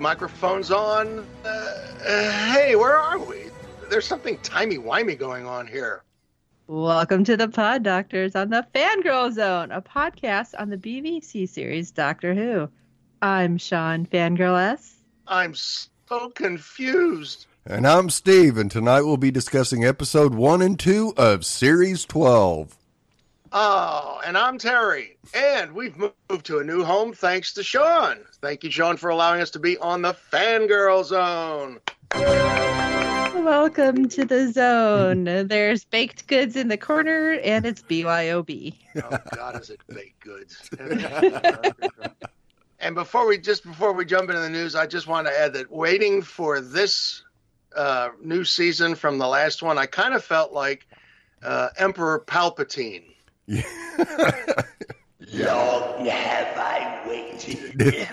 Microphones on. Hey, where are we? There's something timey-wimey going on here. Welcome to the Pod Doctors on the Fangirl Zone, a podcast on the BBC series Doctor Who. I'm Sean Fangirl S. I'm so confused. And I'm Steve, and tonight we'll be discussing episode 1 and 2 of series 12. Oh, and I'm Terry, and we've moved to a new home thanks to Sean. Thank you, Sean, for allowing us to be on the Fangirl Zone. Welcome to the zone. There's baked goods in the corner, and it's BYOB. Oh, God, is it baked goods. And before we jump into the news, I just want to add that waiting for this new season from the last one, I kind of felt like Emperor Palpatine. Yeah. Long have I waited.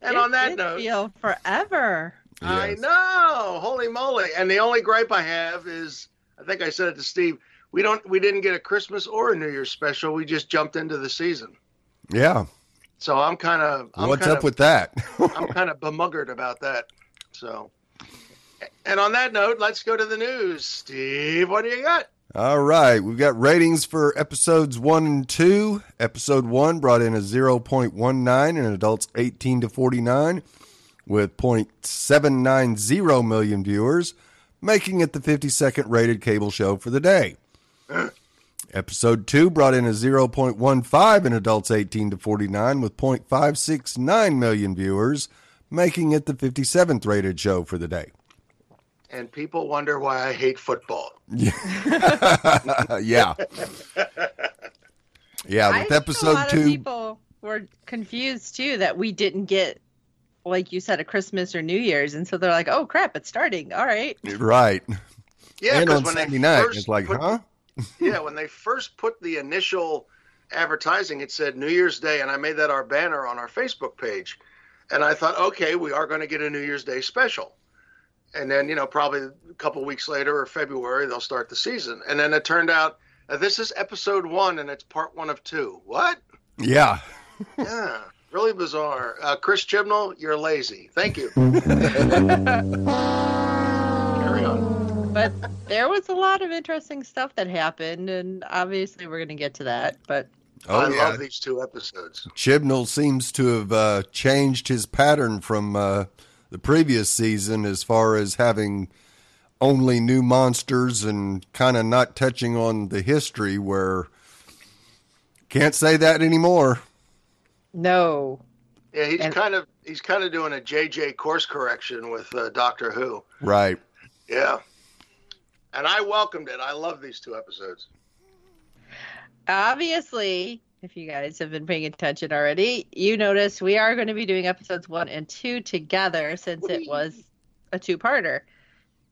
And on that note, feel forever. Yes. I know, holy moly! And the only gripe I have is, I think I said it to Steve. We didn't get a Christmas or a New Year's special. We just jumped into the season. Yeah. So what's up with that? I'm kind of bemuggered about that. So, and on that note, let's go to the news. Steve, what do you got? All right, we've got ratings for episodes 1 and 2. Episode 1 brought in a 0.19 in adults 18 to 49 with 0.790 million viewers, making it the 52nd rated cable show for the day. Episode 2 brought in a 0.15 in adults 18 to 49 with 0.569 million viewers, making it the 57th rated show for the day. And people wonder why I hate football. Yeah. Yeah, with episode 2. A lot of people were confused, too, that we didn't get, like you said, a Christmas or New Year's. And so they're like, oh, crap, it's starting. All right. Right. Yeah, and on Sunday night, it's like, huh? Yeah, when they first put the initial advertising, it said New Year's Day. And I made that our banner on our Facebook page. And I thought, okay, we are going to get a New Year's Day special. And then, probably a couple weeks later or February, they'll start the season. And then it turned out, this is episode 1, and it's part 1 of 2. What? Yeah. Yeah. Really bizarre. Chris Chibnall, you're lazy. Thank you. Carry on. But there was a lot of interesting stuff that happened, and obviously we're going to get to that. But I love these 2 episodes. Chibnall seems to have changed his pattern from... the previous season, as far as having only new monsters and kind of not touching on the history, where can't say that anymore. No. Yeah, he's kind of doing a JJ course correction with Doctor Who. Right. Yeah. And I welcomed it. I love these 2 episodes. Obviously, if you guys have been paying attention already, you notice we are going to be doing episodes 1 and 2 together, since it was a 2-parter.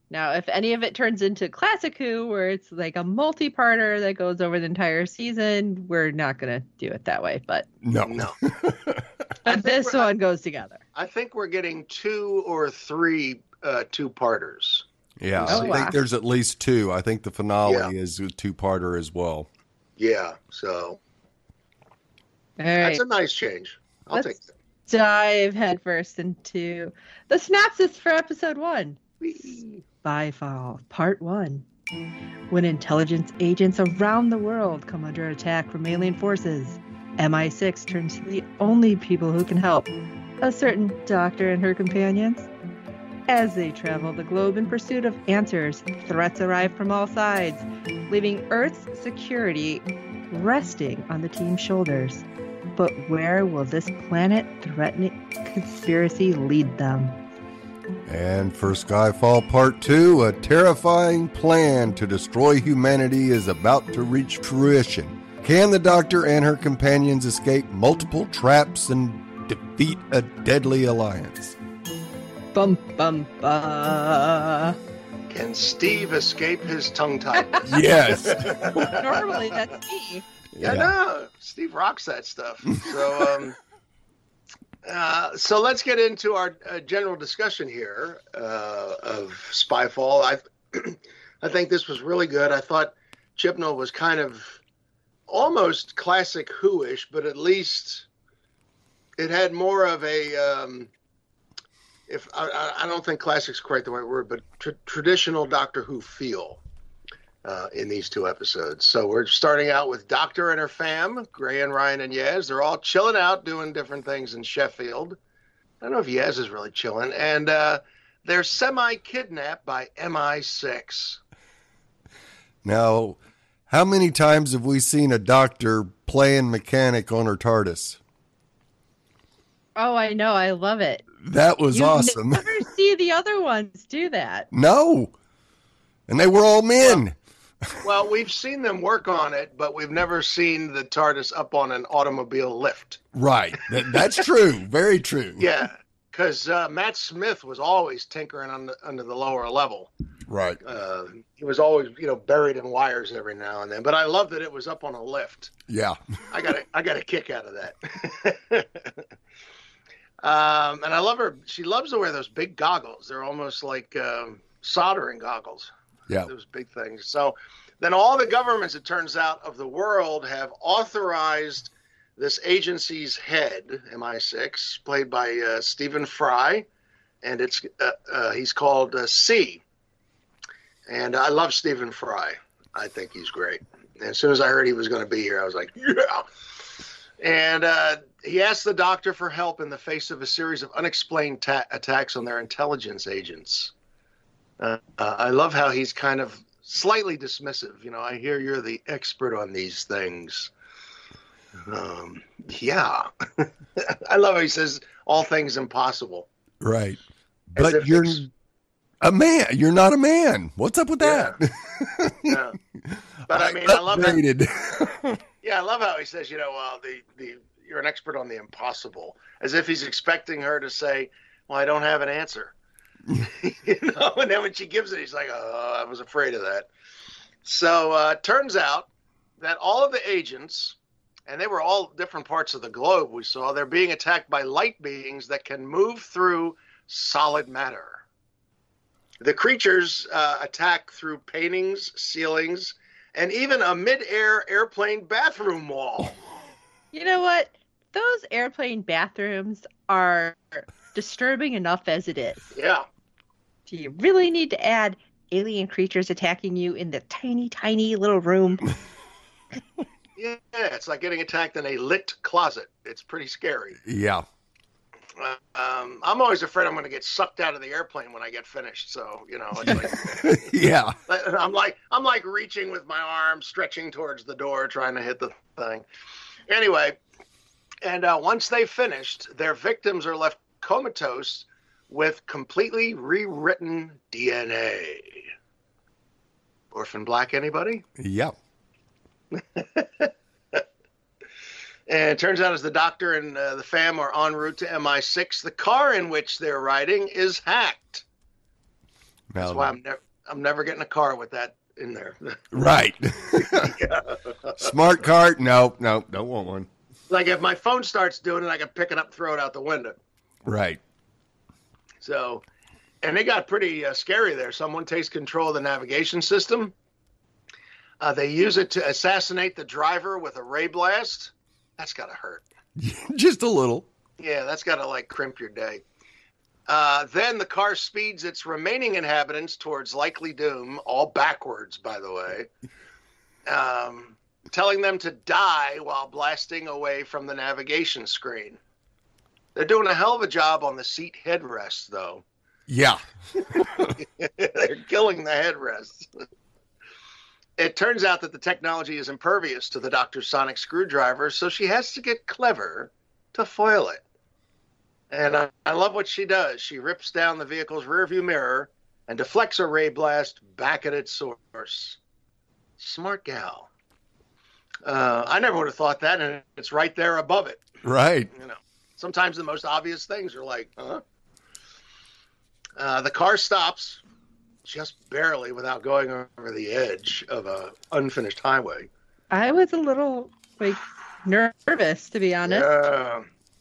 Now, if any of it turns into Classic Who, where it's like a multi-parter that goes over the entire season, we're not going to do it that way. But no. But this one goes together. I think we're getting 2 or 3 two-parters. Yeah, I think there's at least two. I think the finale is a two-parter as well. Yeah, so that's a nice change. Let's take that. Dive headfirst into the synopsis for episode 1. Spyfall, part 1. When intelligence agents around the world come under attack from alien forces, MI6 turns to the only people who can help, a certain doctor and her companions. As they travel the globe in pursuit of answers, threats arrive from all sides, leaving Earth's security resting on the team's shoulders. But where will this planet-threatening conspiracy lead them? And for Skyfall Part 2, a terrifying plan to destroy humanity is about to reach fruition. Can the Doctor and her companions escape multiple traps and defeat a deadly alliance? Bum, bum, ba. Can Steve escape his tongue tie? Yes. Normally, that's me. Yeah, no, Steve rocks that stuff. So, so let's get into our general discussion here of Spyfall. I think this was really good. I thought Chibnall was kind of almost classic Who-ish, but at least it had more of a. I don't think classic's quite the right word, but traditional Doctor Who feel. In these two episodes. So we're starting out with Doctor and her fam, Gray and Ryan and Yaz. They're all chilling out, doing different things in Sheffield. I don't know if Yaz is really chilling. And they're semi-kidnapped by MI6. Now, how many times have we seen a doctor playing mechanic on her TARDIS? Oh, I know. I love it. That was awesome. You never see the other ones do that. No. And they were all men. Well, we've seen them work on it, but we've never seen the TARDIS up on an automobile lift. Right. That's true. Very true. Yeah, because Matt Smith was always tinkering under the lower level. Right. He was always, buried in wires every now and then. But I love that it was up on a lift. Yeah. I got a kick out of that. And I love her. She loves to wear those big goggles. They're almost like soldering goggles. Yeah, those big things. So then all the governments, it turns out, of the world have authorized this agency's head, MI6, played by Stephen Fry, and it's he's called C. And I love Stephen Fry. I think he's great. And as soon as I heard he was going to be here, I was like, yeah. And he asked the doctor for help in the face of a series of unexplained attacks on their intelligence agents. I love how he's kind of slightly dismissive. I hear you're the expert on these things. Yeah. I love how he says all things impossible. Right. But you're a man. You're not a man. What's up with that? Yeah. But I love that. Yeah, I love how he says, you're an expert on the impossible. As if he's expecting her to say, well, I don't have an answer. And then when she gives it, he's like, oh, I was afraid of that. So turns out that all of the agents, and they were all different parts of the globe we saw, they're being attacked by light beings that can move through solid matter. The creatures attack through paintings, ceilings, and even a mid-air airplane bathroom wall. You know what? Those airplane bathrooms are disturbing enough as it is. Yeah. Do you really need to add alien creatures attacking you in the tiny, tiny little room? Yeah, it's like getting attacked in a lit closet. It's pretty scary. Yeah. I'm always afraid I'm going to get sucked out of the airplane when I get finished. So, it's like, yeah, I'm like reaching with my arm, stretching towards the door, trying to hit the thing. Anyway. And once they finished, their victims are left comatose with completely rewritten DNA. Orphan Black, anybody? Yeah. And it turns out as the doctor and the fam are en route to MI6, the car in which they're riding is hacked. That's why I'm never getting a car with that in there. Right. Smart car? No, don't want one. Like, if my phone starts doing it, I can pick it up, throw it out the window. Right. So, And they got pretty scary there. Someone takes control of the navigation system. They use it to assassinate the driver with a ray blast. That's got to hurt. Just a little. Yeah, that's got to, like, crimp your day. Then the car speeds its remaining inhabitants towards likely doom, all backwards, by the way, telling them to die while blasting away from the navigation screen. They're doing a hell of a job on the seat headrest, though. Yeah. They're killing the headrest. It turns out that the technology is impervious to the Doctor's sonic screwdriver, so she has to get clever to foil it. And I love what she does. She rips down the vehicle's rearview mirror and deflects a ray blast back at its source. Smart gal. I never would have thought that, and it's right there above it. Right. You know, sometimes the most obvious things are like, huh? The car stops just barely without going over the edge of an unfinished highway. I was a little, like, nervous, to be honest.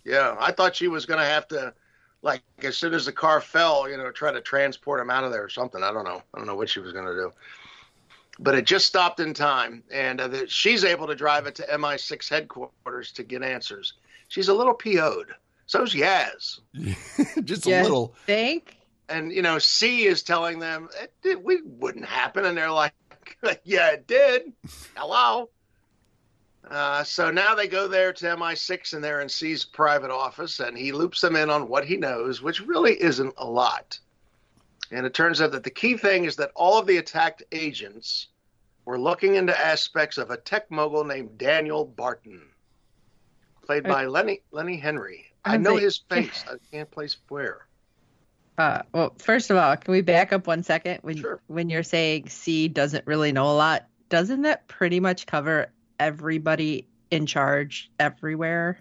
Yeah, I thought she was going to have to, like, as soon as the car fell, you know, try to transport him out of there or something. I don't know what she was going to do. But it just stopped in time, and she's able to drive it to MI6 headquarters to get answers. She's a little PO'd. So's Yaz. Just a little. Think? And, you know, C is telling them, it wouldn't happen. And they're like, yeah, it did. Hello. So now they go there to MI6 and they're in C's private office, and he loops them in on what he knows, which really isn't a lot. And it turns out that the key thing is that all of the attacked agents were looking into aspects of a tech mogul named Daniel Barton, played by Lenny Henry. I know his face. I can't place where. Well, first of all, can we back up 1 second? When you're saying C doesn't really know a lot, doesn't that pretty much cover everybody in charge everywhere?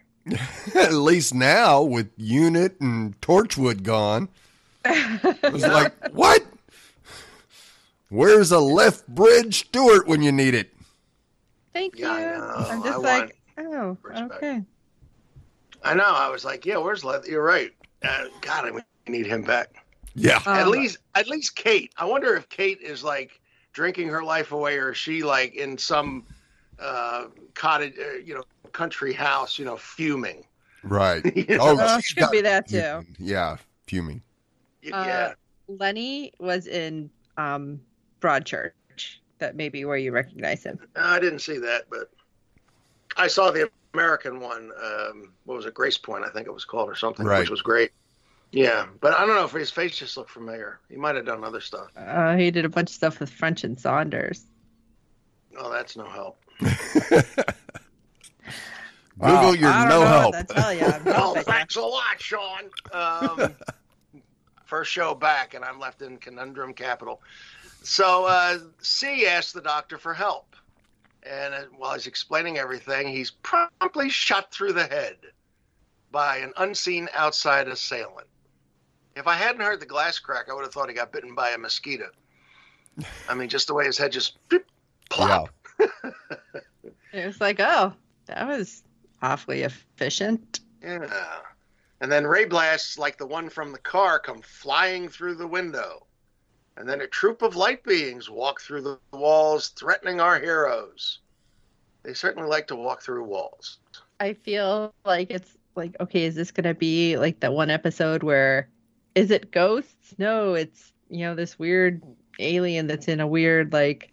At least now with Unit and Torchwood gone. It was like, what? Where's a left bridge Stewart when you need it? Thank you. I'm just like, oh, okay. I know. I was like, yeah, where's left? You're right. God, I mean, I need him back. Yeah. At least Kate. I wonder if Kate is, like, drinking her life away, or is she, like, in some cottage, country house, fuming. Right. Oh, she could be that too. Yeah, fuming. Yeah. Lenny was in Broadchurch. That may be where you recognize him. I didn't see that, but I saw the American one. What was it? Grace Point, I think it was called, or something, right. Which was great. Yeah, but I don't know if his face just looked familiar. He might have done other stuff. He did a bunch of stuff with French and Saunders. Oh, that's no help. Wow. Google your no help. Oh, thanks a lot, Sean. First show back, and I'm left in conundrum capital. So C asked the Doctor for help. And while he's explaining everything, he's promptly shot through the head by an unseen outside assailant. If I hadn't heard the glass crack, I would have thought he got bitten by a mosquito. I mean, just the way his head just plop. Wow. It was like, oh, that was awfully efficient. Yeah. And then ray blasts, like the one from the car, come flying through the window. And then a troop of light beings walk through the walls, threatening our heroes. They certainly like to walk through walls. I feel like it's like, okay, is this going to be like that one episode where, is it ghosts? No, it's, this weird alien that's in a weird, like,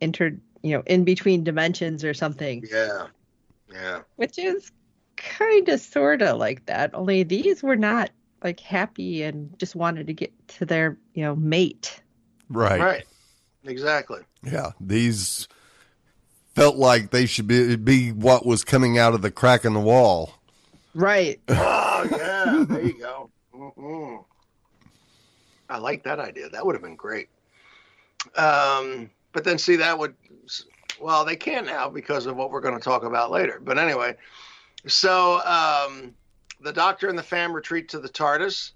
in between dimensions or something. Yeah. Yeah. Which is kind of sort of like that. Only these were not, like, happy and just wanted to get to their, mate. Right. Right. Exactly. Yeah. These felt like they should be what was coming out of the crack in the wall. Right. Oh, yeah. There you go. Mm-mm. I like that idea. That would have been great. But then, see, they can't now because of what we're going to talk about later. But anyway, so the Doctor and the fam retreat to the TARDIS,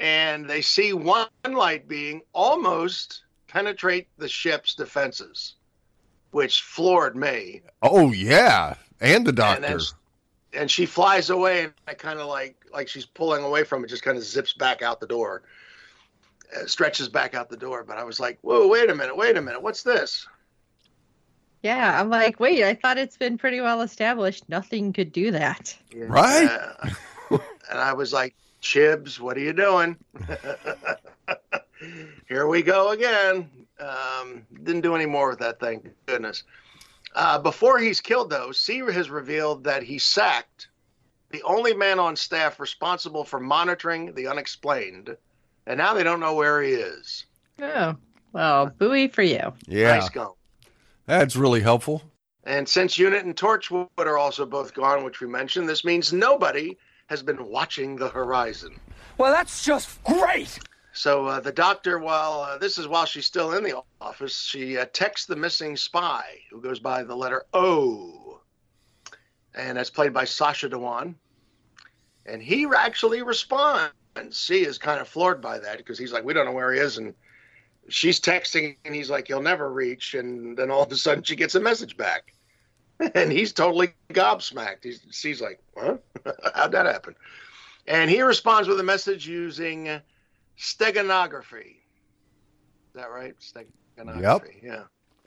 and they see one light being almost penetrate the ship's defenses, which floored me. Oh, yeah. And the Doctor. And she flies away, and I kind of like she's pulling away from it, just kind of zips back out the door. stretches back out the door. But I was like, whoa, wait a minute. What's this? Yeah, I'm like, wait, I thought it's been pretty well established. Nothing could do that. Yeah. Right? And I was like, Chibs, what are you doing? Here we go again. Didn't do any more with that thing. Goodness. Before he's killed, though, C has revealed that he sacked the only man on staff responsible for monitoring the unexplained. And now they don't know where he is. Oh, well, buoy for you. Yeah. Nice going. That's really helpful. And since Unit and Torchwood are also both gone, which we mentioned, this means nobody has been watching the horizon. Well, that's just great! So the doctor, while she's still in the office, she texts the missing spy, who goes by the letter O. And that's played by Sasha Dewan. And he actually responds. C is kind of floored by that, because he's like, we don't know where he is, and she's texting, and he's like, you'll never reach, and then all of a sudden she gets a message back. And he's totally gobsmacked. She's like, what? How'd that happen? And he responds with a message using steganography. Is that right? Steganography. Yep. Yeah.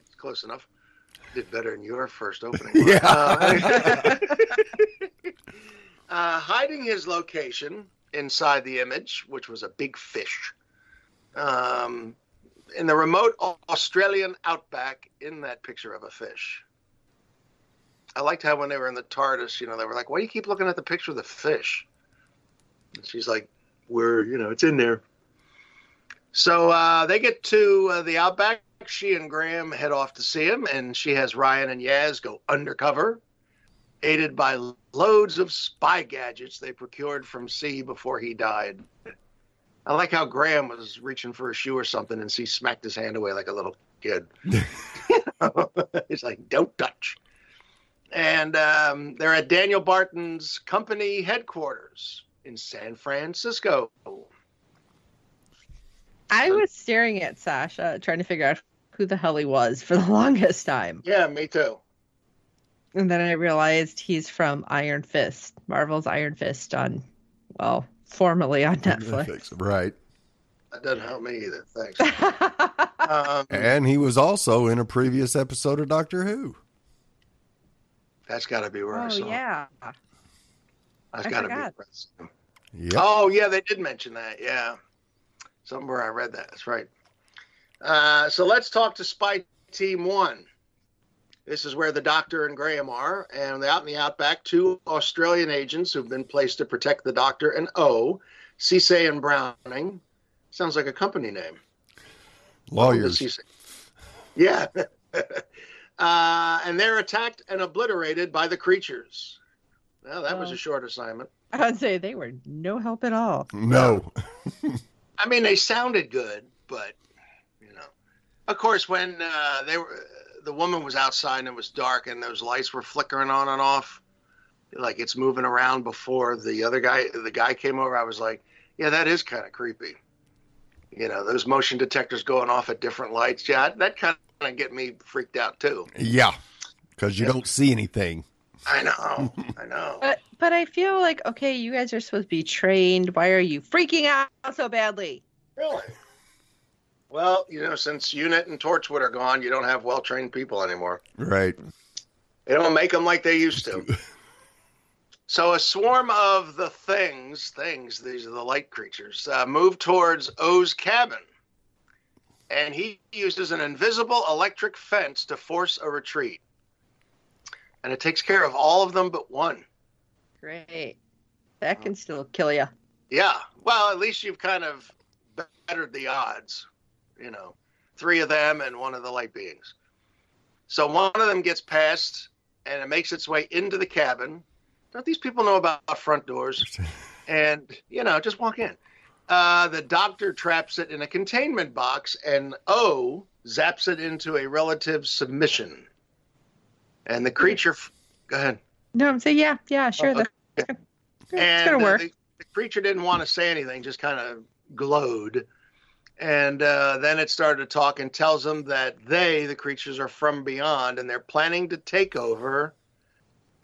It's close enough. Did better in your first opening. Yeah. Hiding his location inside the image, which was a big fish, in the remote Australian outback, in that picture of a fish. I liked how when they were in the TARDIS, they were like, why do you keep looking at the picture of the fish? And she's like, we're, it's in there. So they get to the outback. She and Graham head off to see him, and she has Ryan and Yaz go undercover, aided by loads of spy gadgets they procured from C before he died. I like how Graham was reaching for a shoe or something, and C smacked his hand away like a little kid. He's like, don't touch. And they're at Daniel Barton's company headquarters in San Francisco. I was staring at Sasha, trying to figure out who the hell he was for the longest time. Yeah, me too. And then I realized he's from Iron Fist, Marvel's Iron Fist formerly on Netflix. Right. That doesn't help me either. Thanks. And he was also in a previous episode of Doctor Who. That's got to be where I saw him. Oh, yeah. That's got to be where I saw him. Yep. Oh, yeah, they did mention that, yeah. Somewhere I read that. That's right. So let's talk to Spy Team 1. This is where the Doctor and Graham are, and out in the outback, two Australian agents who've been placed to protect the Doctor and O, Cisse and Browning. Sounds like a company name. Lawyers. Yeah. And they're attacked and obliterated by the creatures. Well, that was a short assignment. I'd say they were no help at all. No. I mean, they sounded good, but, Of course, when the woman was outside and it was dark and those lights were flickering on and off, like it's moving around before the guy came over, I was like, yeah, that is kind of creepy. Those motion detectors going off at different lights. Yeah, that kind of get me freaked out too. Yeah, because you don't see anything. I know. But I feel like, okay, you guys are supposed to be trained. Why are you freaking out so badly? Really? Well, since Unit and Torchwood are gone, you don't have well-trained people anymore. Right. They don't make them like they used to. So a swarm of the things, these are the light creatures, move towards O's cabin. And he uses an invisible electric fence to force a retreat. And it takes care of all of them but one. Great. That can still kill you. Yeah. Well, at least you've kind of bettered the odds. Three of them and one of the light beings. So one of them gets past, and it makes its way into the cabin. Don't these people know about front doors? And, just walk in. The Doctor traps it in a containment box, and O zaps it into a relative submission. And the creature... Go ahead. No, I'm saying, yeah, sure. Okay. It's going to work. The creature didn't want to say anything, just kind of glowed. And then it started to talk and tells them that the creatures, are from beyond, and they're planning to take over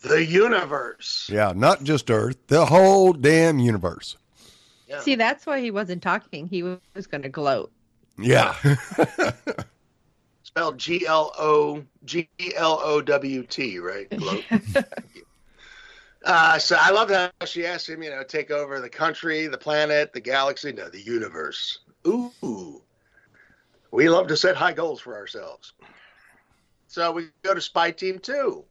the universe. Yeah, not just Earth, the whole damn universe. Yeah. See, that's why he wasn't talking. He was going to gloat. Yeah. Spelled G-L-O-G-L-O-W-T, right? Gloat. So I love how she asked him, you know, take over the country, the planet, the galaxy, no, the universe. Ooh. We love to set high goals for ourselves. So we go to Spy Team 2.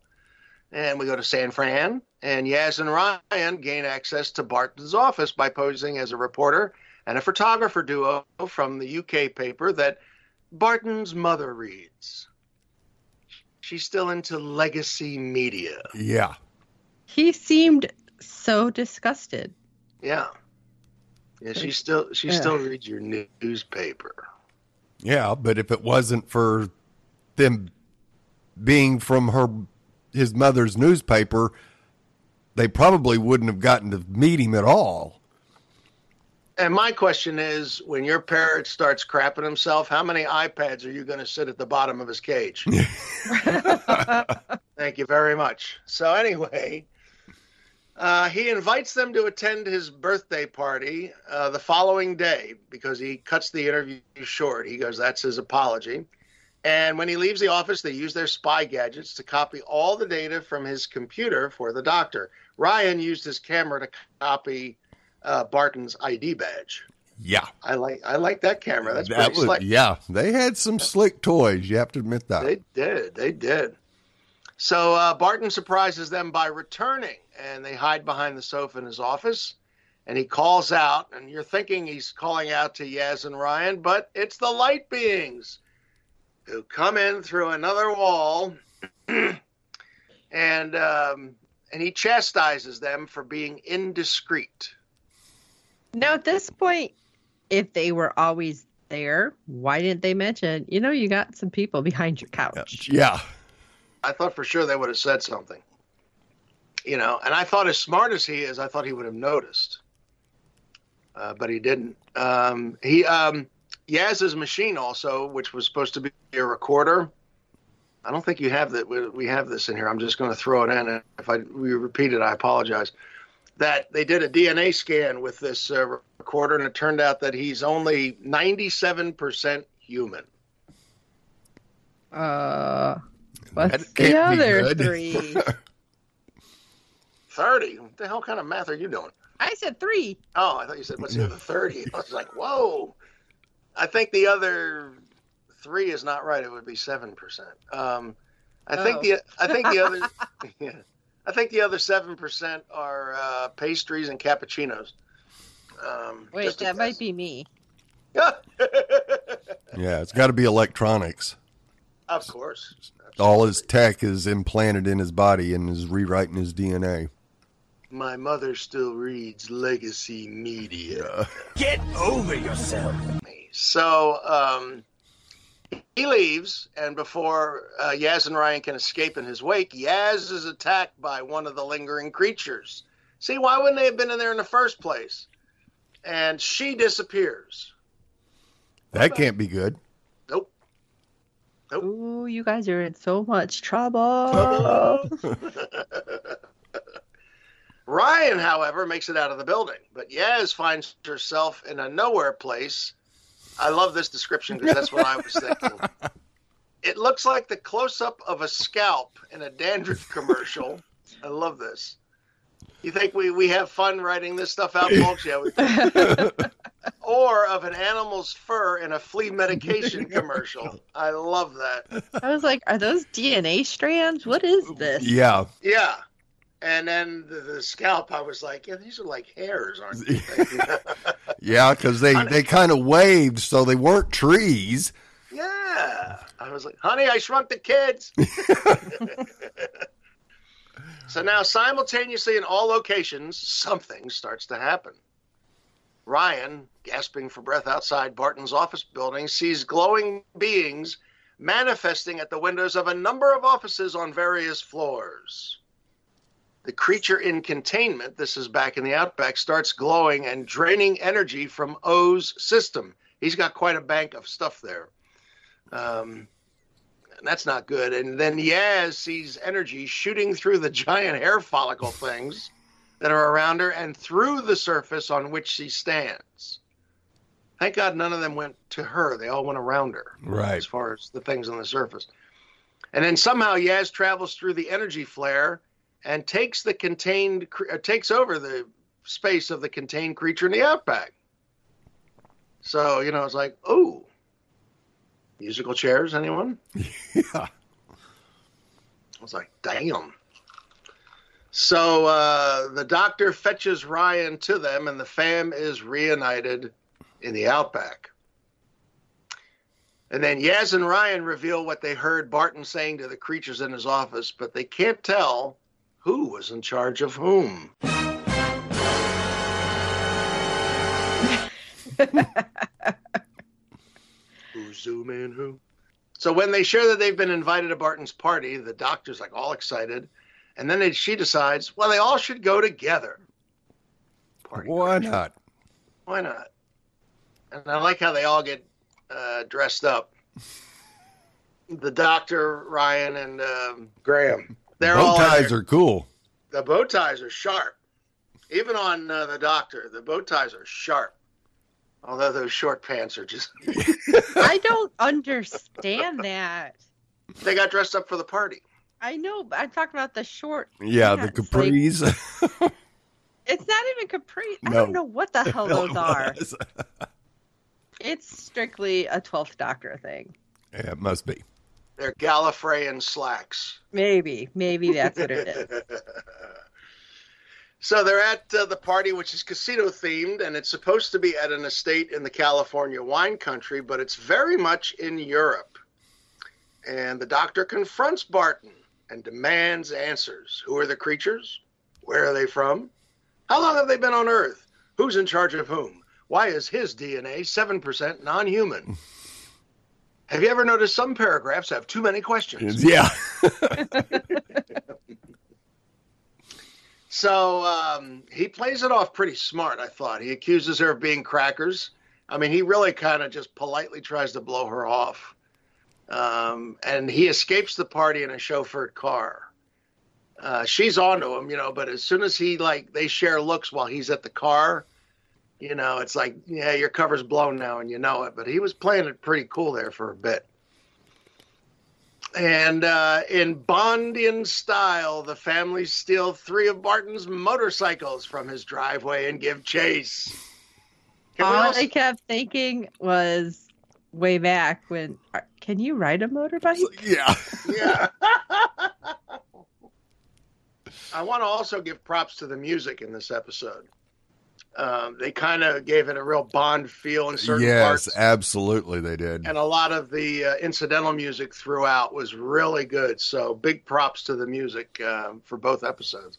And we go to San Fran, and Yaz and Ryan gain access to Barton's office by posing as a reporter and a photographer duo from the UK paper that Barton's mother reads. She's still into legacy media. Yeah. He seemed so disgusted. Yeah. Yeah, she still reads your newspaper. Yeah, but if it wasn't for them being from his mother's newspaper, they probably wouldn't have gotten to meet him at all. And my question is, when your parrot starts crapping himself, how many iPads are you going to sit at the bottom of his cage? Thank you very much. So anyway, he invites them to attend his birthday party the following day because he cuts the interview short. He goes, that's his apology. And when he leaves the office, they use their spy gadgets to copy all the data from his computer for the doctor. Ryan used his camera to copy Barton's ID badge. Yeah. I like that camera. That's pretty slick. Yeah. They had some slick toys. You have to admit that. They did. So Barton surprises them by returning, and they hide behind the sofa in his office. And he calls out, and you're thinking he's calling out to Yaz and Ryan, but it's the light beings who come in through another wall, and he chastises them for being indiscreet. Now, at this point, if they were always there, why didn't they mention, you know, you got some people behind your couch? Yeah. I thought for sure they would have said something. You know, and I thought as smart as he is, I thought he would have noticed. But he didn't. Yaz's machine also, which was supposed to be a recorder. I don't think you have that. We have this in here. I'm just going to throw it in. And if we repeat it, I apologize. That they did a DNA scan with this recorder, and it turned out that he's only 97% human. What's the other three? 30? What the hell kind of math are you doing? I said 3. Oh, I thought you said, what's the other 30? I was like, whoa. I think the other 3 is not right. It would be 7%. I think the other 7% are pastries and cappuccinos. Wait, that might be me. Yeah, it's got to be electronics. Of course. Absolutely. All his tech is implanted in his body and is rewriting his DNA. My mother still reads legacy media. Get over yourself. So he leaves, and before Yaz and Ryan can escape in his wake, Yaz is attacked by one of the lingering creatures. See, why wouldn't they have been in there in the first place? And she disappears. That can't be good. Nope. Ooh, you guys are in so much trouble. Ryan, however, makes it out of the building, but Yaz finds herself in a nowhere place. I love this description because that's what I was thinking. It looks like the close-up of a scalp in a dandruff commercial. I love this. You think we have fun writing this stuff out, folks? Yeah, we do. Or of an animal's fur in a flea medication commercial. I love that. I was like, are those DNA strands? What is this? Yeah. Yeah. And then the scalp, I was like, yeah, these are like hairs, aren't they? Yeah, because they kind of waved, so they weren't trees. Yeah. I was like, honey, I shrunk the kids. So now simultaneously in all locations, something starts to happen. Ryan, gasping for breath outside Barton's office building, sees glowing beings manifesting at the windows of a number of offices on various floors. The creature in containment, this is back in the Outback, starts glowing and draining energy from O's system. He's got quite a bank of stuff there. And that's not good. And then Yaz sees energy shooting through the giant hair follicle things that are around her and through the surface on which she stands. Thank God none of them went to her. They all went around her. Right. As far as the things on the surface. And then somehow Yaz travels through the energy flare and takes the contained, takes over the space of the contained creature in the outback. So, you know, it's like, oh, musical chairs, anyone? Yeah. I was like, damn. So the doctor fetches Ryan to them, and the fam is reunited in the outback. And then Yaz and Ryan reveal what they heard Barton saying to the creatures in his office, but they can't tell who was in charge of whom. Who's Zoom and who? So when they share that they've been invited to Barton's party, the doctor's like all excited. And then she decides, well, they all should go together. Party Why party. Not? Why not? And I like how they all get dressed up. The doctor, Ryan, and Graham. Bow ties are cool. The bow ties are sharp. Even on the doctor, the bow ties are sharp. Although those short pants are just... I don't understand that. They got dressed up for the party. I know, but I'm talking about the short pants. Yeah, the capris. Like, it's not even capris. No. I don't know what the hell those are. It's strictly a 12th Doctor thing. Yeah, it must be. They're Gallifreyan slacks. Maybe that's what it is. So they're at the party, which is casino-themed, and it's supposed to be at an estate in the California wine country, but it's very much in Europe. And the doctor confronts Barton and demands answers. Who are the creatures? Where are they from? How long have they been on Earth? Who's in charge of whom? Why is his DNA 7% non-human? Have you ever noticed some paragraphs have too many questions? Yeah. So he plays it off pretty smart, I thought. He accuses her of being crackers. I mean, he really kind of just politely tries to blow her off. And he escapes the party in a chauffeured car. She's onto him, you know, but as soon as they share looks while he's at the car, you know, it's like, yeah, your cover's blown now and you know it. But he was playing it pretty cool there for a bit. And in Bondian style, the family steal 3 of Barton's motorcycles from his driveway and give chase. I kept thinking was way back when, can you ride a motorbike? Yeah. Yeah. I want to also give props to the music in this episode. They kind of gave it a real Bond feel in certain parts. Yes, absolutely they did. And a lot of the incidental music throughout was really good. So big props to the music for both episodes.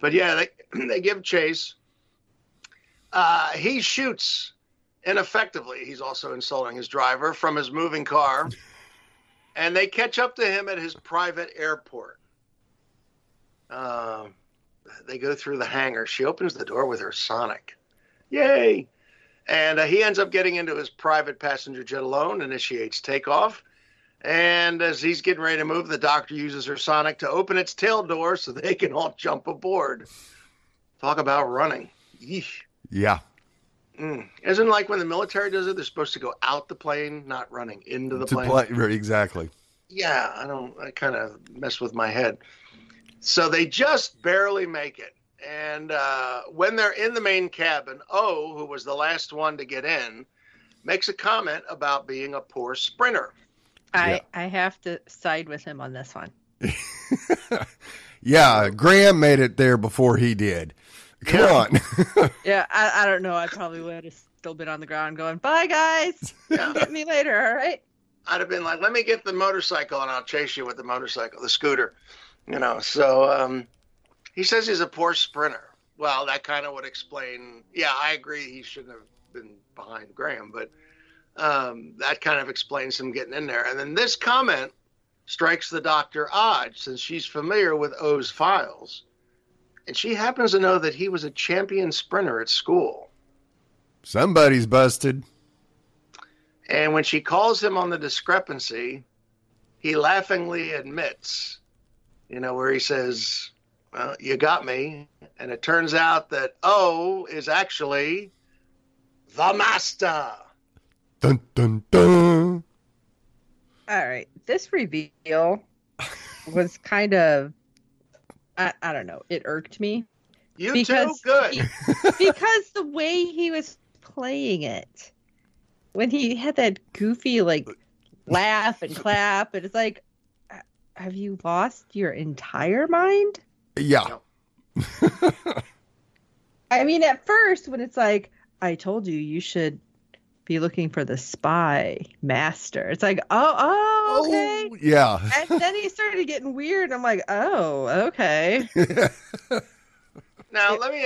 But yeah, they give chase. He shoots ineffectively. He's also insulting his driver from his moving car. And they catch up to him at his private airport. They go through the hangar. She opens the door with her Sonic. Yay! And he ends up getting into his private passenger jet alone, initiates takeoff. And as he's getting ready to move, the doctor uses her Sonic to open its tail door so they can all jump aboard. Talk about running. Yeesh. Yeah. Isn't like when the military does it, they're supposed to go out the plane, not running into the plane. Right, exactly. Yeah, I kind of mess with my head. So they just barely make it. And when they're in the main cabin, O, who was the last one to get in, makes a comment about being a poor sprinter. I have to side with him on this one. Yeah, Graham made it there before he did. Come on. Yeah, I don't know. I probably would have still been on the ground going, bye, guys. Come get me later, all right? I'd have been like, let me get the motorcycle, and I'll chase you with the motorcycle, the scooter. You know, so he says he's a poor sprinter. Well, that kind of would explain. Yeah, I agree. He shouldn't have been behind Graham, but that kind of explains him getting in there. And then this comment strikes the doctor odd since she's familiar with O's files. And she happens to know that he was a champion sprinter at school. Somebody's busted. And when she calls him on the discrepancy, he laughingly admits... You know, where he says, well, you got me. And it turns out that O is actually the master. Dun, dun, dun. All right. This reveal was kind of, I don't know, it irked me. You too? Good. Because the way he was playing it, when he had that goofy, like, laugh and clap, and it's like, have you lost your entire mind? Yeah. No. I mean, at first, when it's like, I told you, you should be looking for the spy master. It's like, oh, okay. Oh, yeah. And then he started getting weird. I'm like, oh, okay. Now, let me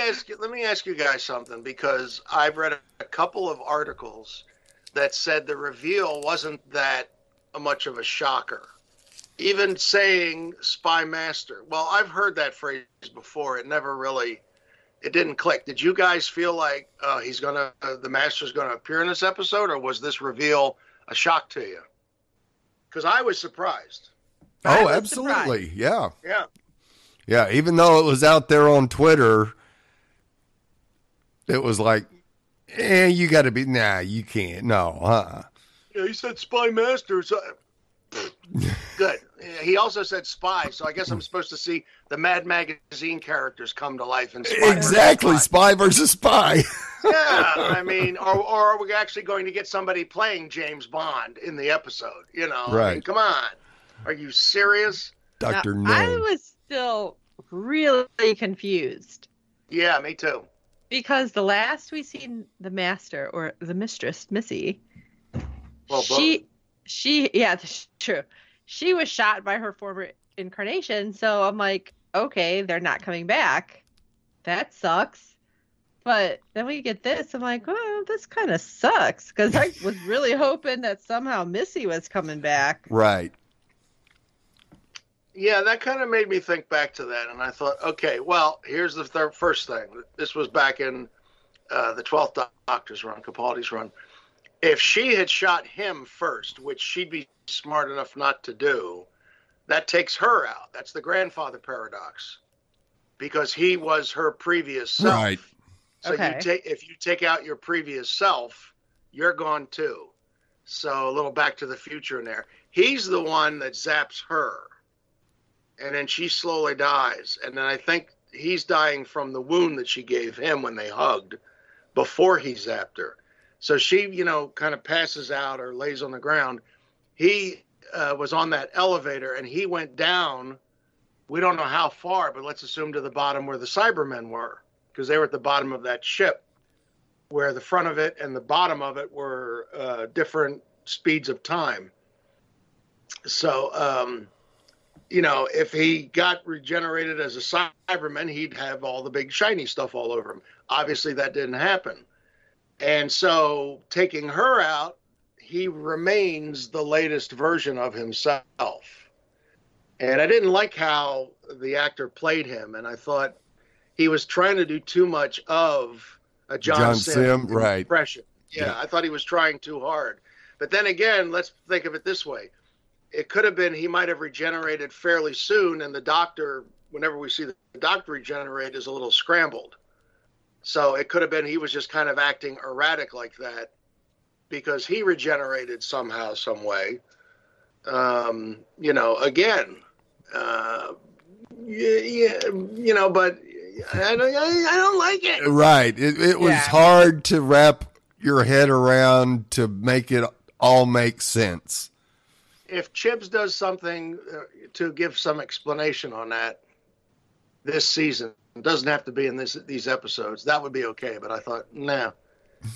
ask you guys something, because I've read a couple of articles that said the reveal wasn't that much of a shocker. Even saying spy master. Well, I've heard that phrase before. It never really, it didn't click. Did you guys feel like the master's going to appear in this episode, or was this reveal a shock to you? Because I was surprised. Oh, absolutely. Surprised. Yeah. Yeah. Yeah. Even though it was out there on Twitter, it was like, you got to be, nah, you can't. No. Uh-uh. Yeah, he said spy master. So... Good. He also said spy, so I guess I'm supposed to see the Mad Magazine characters come to life in Spy. Exactly, versus Spy. Spy versus Spy. Yeah, I mean, or are we actually going to get somebody playing James Bond in the episode? You know, right? I mean, come on, are you serious, Dr. No? I was still really confused. Yeah, me too. Because the last we seen the master or the mistress, Missy, well, She, yeah, that's true. She was shot by her former incarnation, so I'm like, okay, they're not coming back. That sucks. But then we get this, I'm like, well, this kind of sucks, because I was really hoping that somehow Missy was coming back. Right. Yeah, that kind of made me think back to that, and I thought, okay, well, here's the first thing. This was back in the 12th Doctor's run, Capaldi's run. If she had shot him first, which she'd be smart enough not to do, that takes her out. That's the grandfather paradox, because he was her previous self. Right. So okay. If you take out your previous self, you're gone too. So a little Back to the Future in there. He's the one that zaps her, and then she slowly dies. And then I think he's dying from the wound that she gave him when they hugged before he zapped her. So she, you know, kind of passes out or lays on the ground. He was on that elevator, and he went down. We don't know how far, but let's assume to the bottom where the Cybermen were, because they were at the bottom of that ship, where the front of it and the bottom of it were different speeds of time. So, you know, if he got regenerated as a Cyberman, he'd have all the big shiny stuff all over him. Obviously, that didn't happen. And so taking her out, he remains the latest version of himself. And I didn't like how the actor played him. And I thought he was trying to do too much of a John Simm right. impression. Yeah, I thought he was trying too hard. But then again, let's think of it this way. It could have been he might have regenerated fairly soon. And the Doctor, whenever we see the Doctor regenerate, is a little scrambled. So it could have been he was just kind of acting erratic like that because he regenerated somehow, some way. You know, again, you know, but I don't like it. Right. It was hard to wrap your head around to make it all make sense. If Chibs does something to give some explanation on that this season, it doesn't have to be in these episodes. That would be okay, but I thought, no. Nah.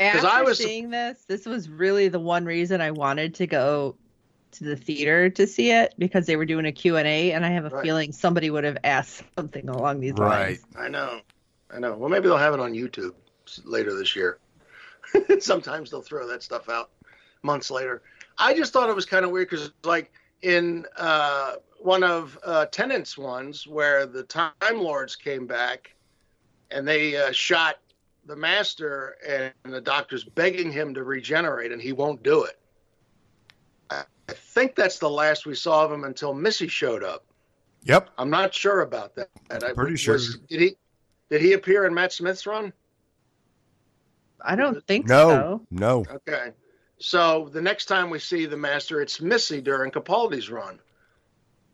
After seeing this was really the one reason I wanted to go to the theater to see it, because they were doing a Q&A, and I have a feeling somebody would have asked something along these lines. Right, I know. Well, maybe they'll have it on YouTube later this year. Sometimes they'll throw that stuff out months later. I just thought it was kind of weird, because like in... one of Tennant's ones where the Time Lords came back and they shot the Master, and the Doctor's begging him to regenerate and he won't do it. I think that's the last we saw of him until Missy showed up. Yep. I'm not sure about that. I'm pretty sure. Did he appear in Matt Smith's run? I don't think so. No. Okay. So the next time we see the Master, it's Missy during Capaldi's run.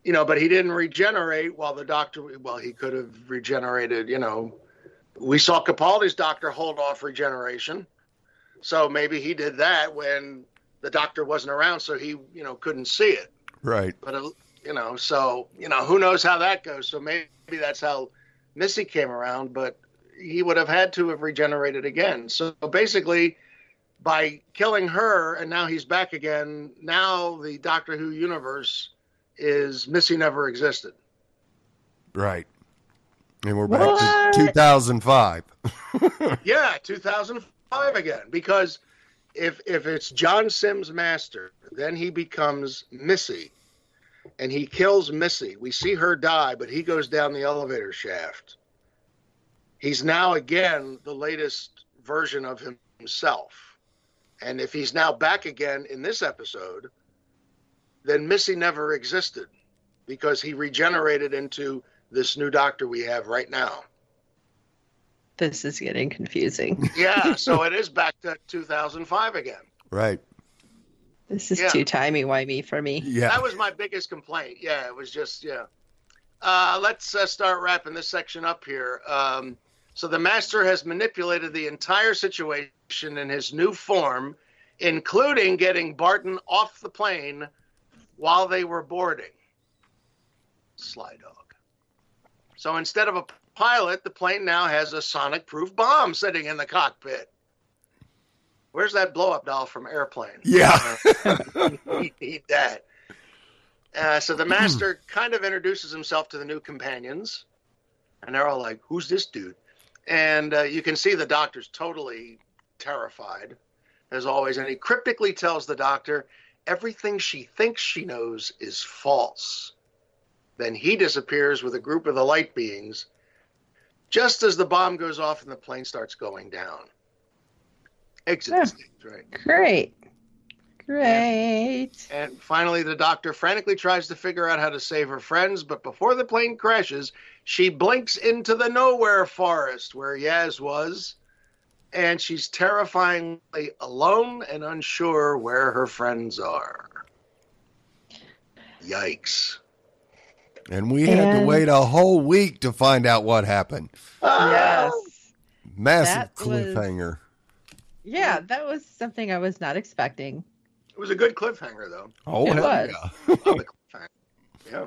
You know, but he didn't regenerate while the Doctor... Well, he could have regenerated, you know. We saw Capaldi's Doctor hold off regeneration. So maybe he did that when the Doctor wasn't around, so he, you know, couldn't see it. Right. But, you know, so, you know, who knows how that goes. So maybe that's how Missy came around, but he would have had to have regenerated again. So basically... by killing her, and now he's back again, now the Doctor Who universe is Missy never existed. Right. And we're back to 2005. Yeah, 2005 again. Because if it's John Simm's Master, then he becomes Missy. And he kills Missy. We see her die, but he goes down the elevator shaft. He's now again the latest version of himself. And if he's now back again in this episode, then Missy never existed because he regenerated into this new Doctor we have right now. This is getting confusing. Yeah, so it is back to 2005 again. Right. This is too timey-wimey for me. Yeah. That was my biggest complaint. Yeah, it was just, yeah. Let's start wrapping this section up here. So the Master has manipulated the entire situation in his new form, including getting Barton off the plane while they were boarding. Sly dog. So instead of a pilot, the plane now has a sonic-proof bomb sitting in the cockpit. Where's that blow-up doll from Airplane? Yeah. We need that. So the Master kind of introduces himself to the new companions, and they're all like, who's this dude? And you can see the Doctor's totally terrified, as always, and he cryptically tells the Doctor everything she thinks she knows is false. Then he disappears with a group of the light beings, just as the bomb goes off and the plane starts going down. Exit stage, right? Great. And finally, the Doctor frantically tries to figure out how to save her friends, but before the plane crashes, she blinks into the nowhere forest where Yaz was. And she's terrifyingly alone and unsure where her friends are. Yikes. And we had to wait a whole week to find out what happened. Yes. Massive cliffhanger. Yeah, that was something I was not expecting. It was a good cliffhanger, though. Oh, it was. Yeah. I love the cliffhanger. Yeah.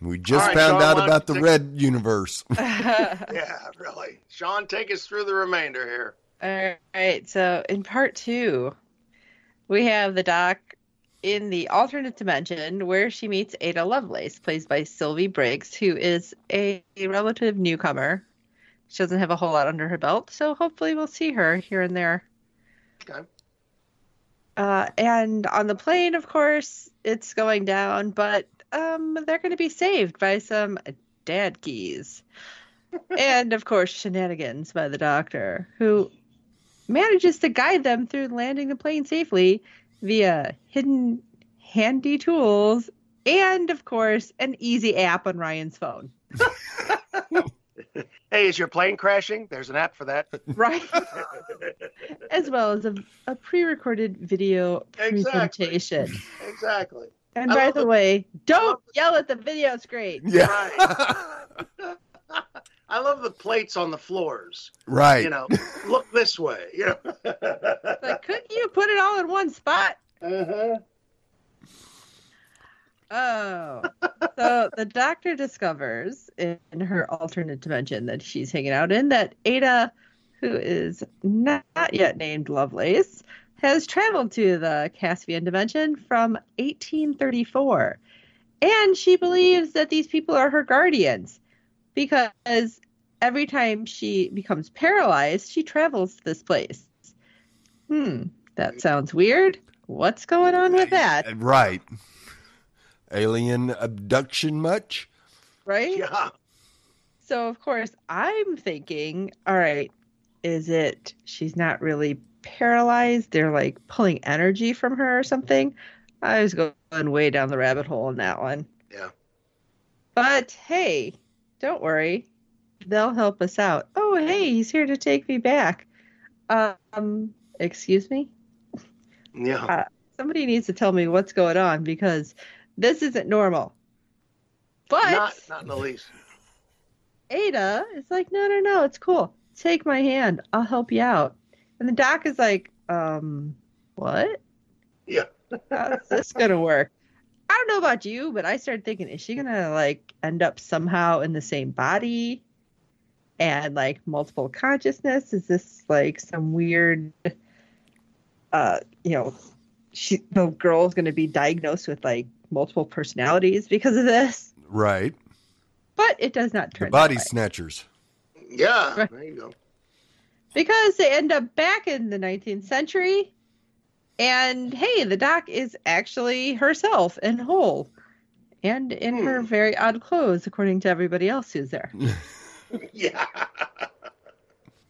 We just found out about the Red Universe. Yeah, really. Sean, take us through the remainder here. All right. So in part two, we have the Doc in the alternate dimension where she meets Ada Lovelace, played by Sylvie Briggs, who is a relative newcomer. She doesn't have a whole lot under her belt, so hopefully we'll see her here and there. Okay. And on the plane, of course, it's going down, but they're going to be saved by some dad keys. And, of course, shenanigans by the Doctor, who manages to guide them through landing the plane safely via hidden handy tools and, of course, an easy app on Ryan's phone. Hey, is your plane crashing? There's an app for that. Right. As well as a pre-recorded video presentation. Exactly. And by the way, don't yell at the video screen. Yeah. Right. I love the plates on the floors. Right. You know, look this way. You know. Like, couldn't you put it all in one spot? Uh-huh. Oh. So the Doctor discovers in her alternate dimension that she's hanging out in that Ada, who is not yet named Lovelace, has traveled to the Caspian dimension from 1834. And she believes that these people are her guardians because every time she becomes paralyzed, she travels to this place. That sounds weird. What's going on with that? Right. Alien abduction much? Right? Yeah. So, of course, I'm thinking, all right, is it she's not really paralyzed, they're like pulling energy from her or something? I was going way down the rabbit hole on that one. Yeah. But hey, don't worry. They'll help us out. Oh, hey, he's here to take me back. Excuse me? Yeah. Somebody needs to tell me what's going on, because this isn't normal. But not in the least. Ada is like, no, it's cool. Take my hand. I'll help you out. And the doc is like, what? Yeah. How's this going to work? I don't know about you, but I started thinking, is she going to like end up somehow in the same body and like multiple consciousness? Is this like some weird, the girl's going to be diagnosed with like multiple personalities because of this? Right. But it does not turn out. Body snatchers. Yeah, right. There you go. Because they end up back in the 19th century. And, hey, the doc is actually herself and whole. And in her very odd clothes, according to everybody else who's there. Yeah.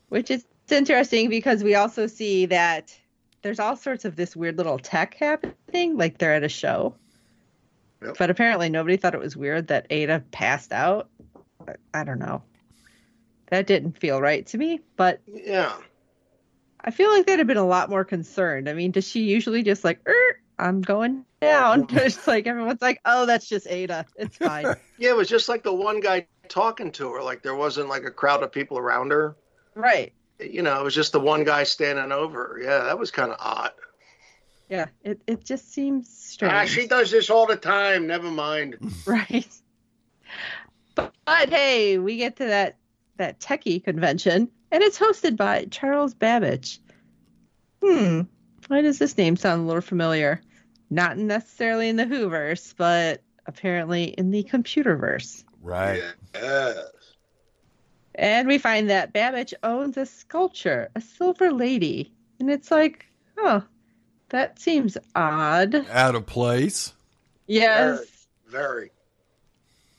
Which is interesting because we also see that there's all sorts of this weird little tech happening. Like they're at a show. Yep. But apparently nobody thought it was weird that Ada passed out. I don't know. That didn't feel right to me, but... Yeah. I feel like they'd have been a lot more concerned. I mean, does she usually just like, I'm going down? Just like everyone's like, oh, that's just Ada. It's fine. Yeah, it was just like the one guy talking to her. Like there wasn't like a crowd of people around her. Right. You know, it was just the one guy standing over her. Yeah, that was kind of odd. Yeah, it just seems strange. She does this all the time. Never mind. Right. But hey, we get to that techie convention. And it's hosted by Charles Babbage. Why does this name sound a little familiar? Not necessarily in the Whoverse, but apparently in the Computerverse. Right. Yes. And we find that Babbage owns a sculpture, a silver lady. And it's like, oh, that seems odd. Out of place. Yes. Very.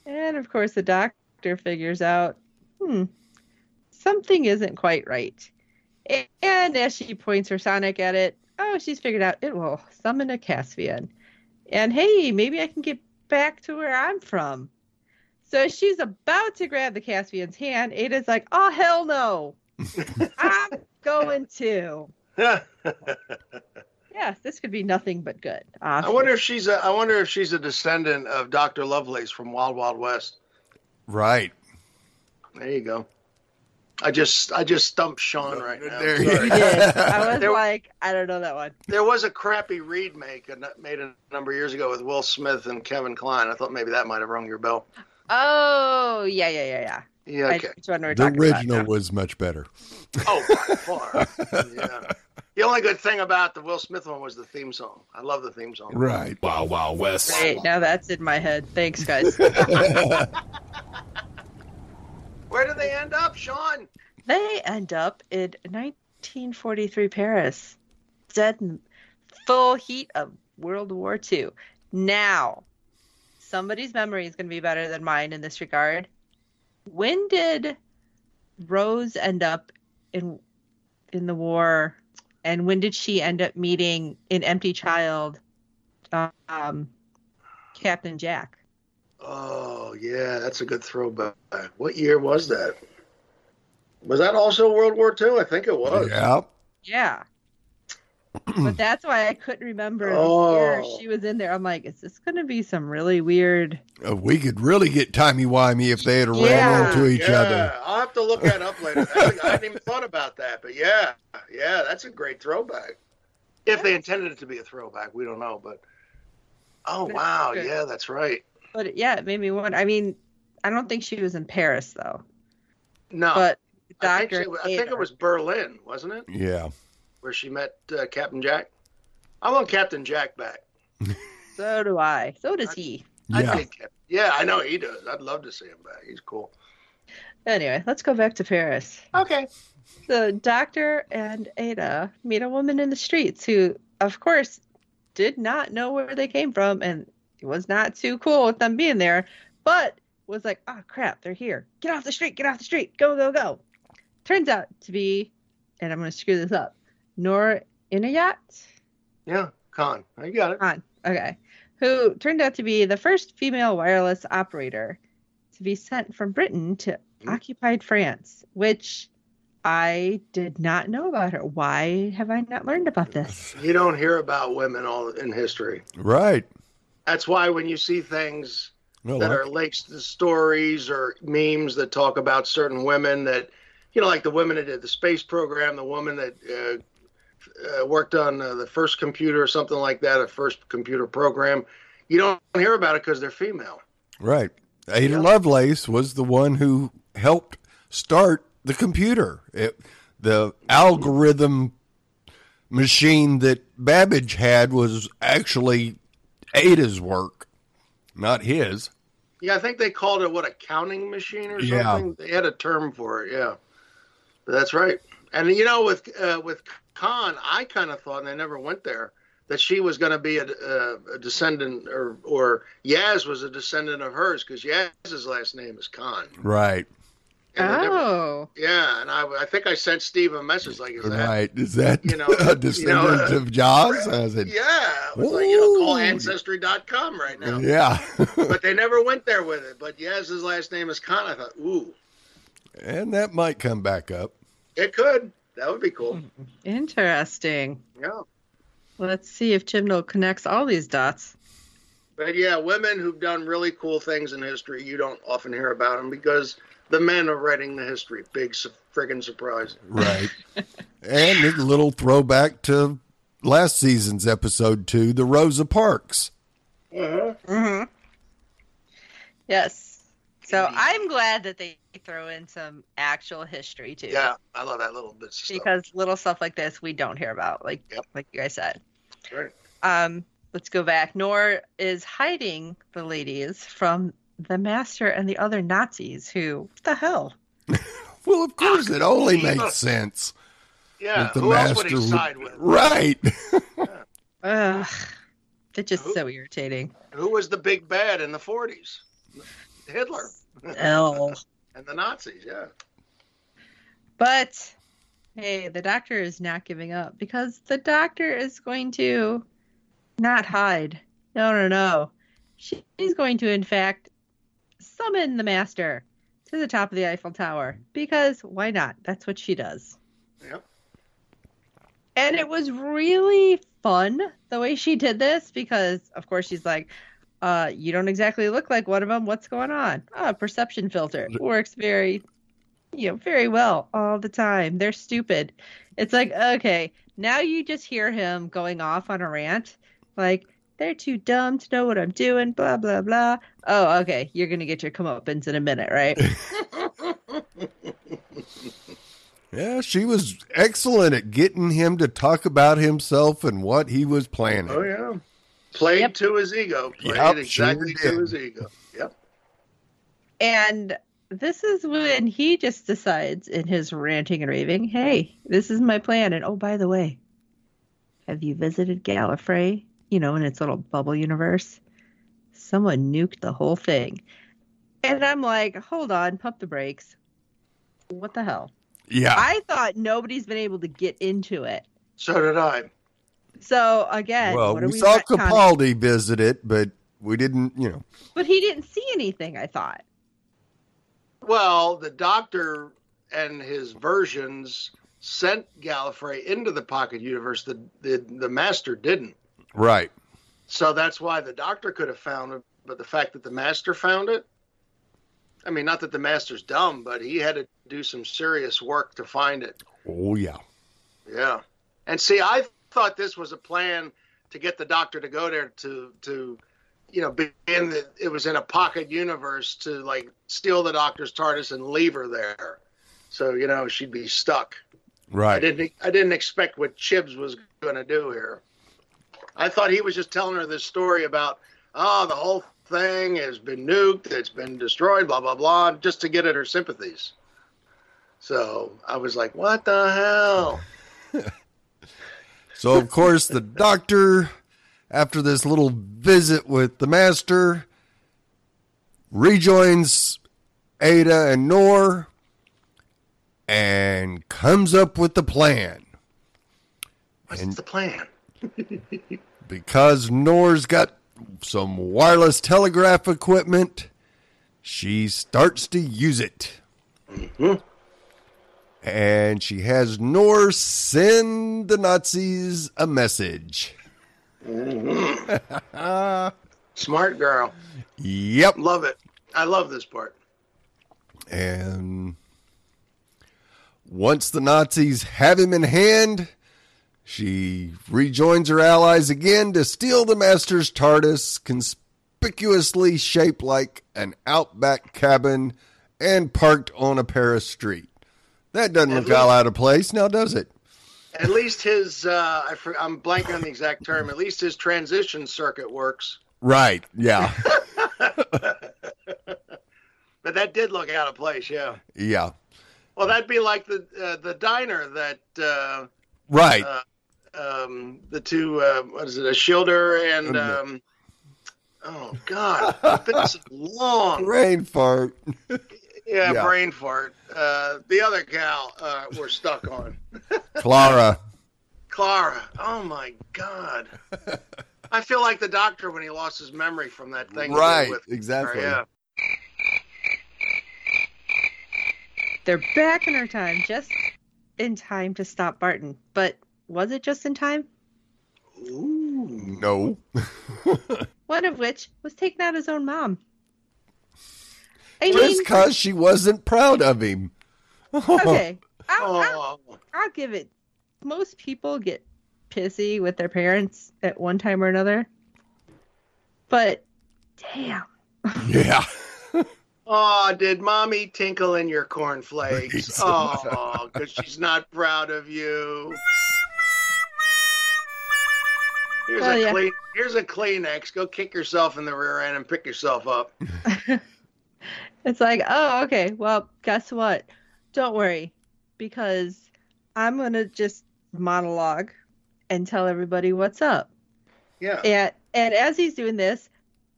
And, of course, the doctor figures out, something isn't quite right. And as she points her Sonic at it, she's figured out it will summon a Caspian. And hey, maybe I can get back to where I'm from. So she's about to grab the Caspian's hand. Ada's like, oh, hell no. I'm going to. Yes, this could be nothing but good. Obviously. I wonder if she's a descendant of Doctor Lovelace from Wild Wild West. Right. There you go. I just stumped Sean right now. There you did. I was like, I don't know that one. There was a crappy remake made a number of years ago with Will Smith and Kevin Kline. I thought maybe that might have rung your bell. Oh, yeah. Yeah, okay. The original was much better. Oh, by far. Yeah. The only good thing about the Will Smith one was the theme song. I love the theme song. Right. Wow, wow, West. Right, now that's in my head. Thanks, guys. Where do they end up, Sean? They end up in 1943 Paris, dead in full heat of World War II. Now, somebody's memory is going to be better than mine in this regard. When did Rose end up in the war, and when did she end up meeting an empty child, Captain Jack? Oh, yeah, that's a good throwback. What year was that? Was that also World War II? I think it was. Yeah. But that's why I couldn't remember the year she was in there. I'm like, is this going to be some really weird... we could really get timey-wimey if they had ran into each other. Yeah, I'll have to look that up later. I hadn't even thought about that, but yeah, that's a great throwback. If they intended it to be a throwback, we don't know, but... Oh, but wow, yeah, that's right. But yeah, it made me wonder. I mean, I don't think she was in Paris, though. No. But I think it was Berlin, wasn't it? Yeah. Where she met Captain Jack. I want Captain Jack back. So do I. So does he. Yeah, I know he does. I'd love to see him back. He's cool. Anyway, let's go back to Paris. Okay. The doctor and Ada meet a woman in the streets who, of course, did not know where they came from and was not too cool with them being there, but was like, oh crap, they're here. Get off the street. Go. Turns out to be, and I'm going to screw this up, Noor Inayat? Yeah, Khan. I got it. Khan, okay. Who turned out to be the first female wireless operator to be sent from Britain to occupied France, which I did not know about her. Why have I not learned about this? You don't hear about women all in history. Right. That's why when you see things are like stories or memes that talk about certain women that, you know, like the women that did the space program, the woman that worked on the first computer or something like that, a first computer program. You don't hear about it because they're female. Right. Ada Lovelace was the one who helped start the computer, the algorithm machine that Babbage had was actually Ada's work, not his. Yeah, I think they called it, a counting machine or something? They had a term for it, But that's right. And, you know, with Khan, I kind of thought, and I never went there, that she was going to be a descendant, or Yaz was a descendant of hers, because Yaz's last name is Khan. Right. And and I think I sent Steve a message like, is that a descendant of Jaws? I said, it was like, call Ancestry.com right now. Yeah. But they never went there with it. But Yaz's last name is Khan. I thought, ooh. And that might come back up. It could. That would be cool. Interesting. Yeah. Let's see if Chibnall connects all these dots. But yeah, women who've done really cool things in history, you don't often hear about them because the men are writing the history. Big friggin' surprise. Right. And a little throwback to last season's episode 2, the Rosa Parks. Mm-hmm. Mm-hmm. Yes. So I'm glad that they throw in some actual history, too. Yeah, I love that little bit of stuff. Because little stuff like this we don't hear about, like you guys said. Right. Let's go back. Noor is hiding the ladies from the master and the other Nazis who, what the hell? Well, of course, it only makes sense. Yeah, who else would he side with? Right. Ugh, it's just so irritating. Who was the big bad in the 40s? Hitler. And the Nazis, But, hey, the doctor is not giving up because the doctor is going to not hide. No. She's going to, in fact, summon the master to the top of the Eiffel Tower because why not? That's what she does. Yep. And it was really fun the way she did this because, of course, she's like, you don't exactly look like one of them. What's going on? Perception filter works very well all the time. They're stupid. It's like, okay, now you just hear him going off on a rant like, they're too dumb to know what I'm doing, blah, blah, blah. Oh, okay. You're going to get your comeuppance in a minute, right? Yeah, she was excellent at getting him to talk about himself and what he was planning. Oh, yeah. Played to his ego. To his ego. Yep. And this is when he just decides in his ranting and raving, hey, this is my plan. And, oh, by the way, have you visited Gallifrey? You know, in its little bubble universe, someone nuked the whole thing. And I'm like, hold on, pump the brakes. What the hell? Yeah. I thought nobody's been able to get into it. So did I. So, again, well, we saw Capaldi visit it, but we didn't, But he didn't see anything, I thought. Well, the doctor and his versions sent Gallifrey into the pocket universe. The master didn't. Right. So that's why the doctor could have found it, but the fact that the master found it, I mean, not that the master's dumb, but he had to do some serious work to find it. Oh, yeah. Yeah. And see, I thought this was a plan to get the doctor to go there to be in it was in a pocket universe to, like, steal the doctor's TARDIS and leave her there. So, she'd be stuck. Right. I didn't expect what Chibs was going to do here. I thought he was just telling her this story about, the whole thing has been nuked, it's been destroyed, blah, blah, blah, just to get at her sympathies. So I was like, what the hell? So, of course, the doctor, after this little visit with the master, rejoins Ada and Noor and comes up with the plan. What's the plan? Because Noor's got some wireless telegraph equipment, she starts to use it. Mm-hmm. And she has Noor send the Nazis a message. Mm-hmm. Smart girl. Yep. Love it. I love this part. And once the Nazis have him in hand, she rejoins her allies again to steal the Master's TARDIS, conspicuously shaped like an outback cabin and parked on a Paris street. That doesn't look all out of place now, does it? At least his, I'm blanking on the exact term, at least his transition circuit works. Right, yeah. But that did look out of place, yeah. Yeah. Well, that'd be like the diner that... right. The two, what is it, a Shilder and... oh, God. This is long. Brain fart. Yeah, brain fart. The other gal we're stuck on. Clara. Clara. Oh, my God. I feel like the doctor when he lost his memory from that thing. Right, exactly. Her, yeah. They're back in our time, just in time to stop Barton. But was it just in time? Ooh, no. One of which was taking out his own mom. Just because she wasn't proud of him. Okay. I'll give it. Most people get pissy with their parents at one time or another. But, damn. Yeah. Oh, did mommy tinkle in your cornflakes? Oh, because she's not proud of you. Here's a Kleenex. Go kick yourself in the rear end and pick yourself up. It's like, oh, okay, well, guess what? Don't worry, because I'm going to just monologue and tell everybody what's up. Yeah. And as he's doing this,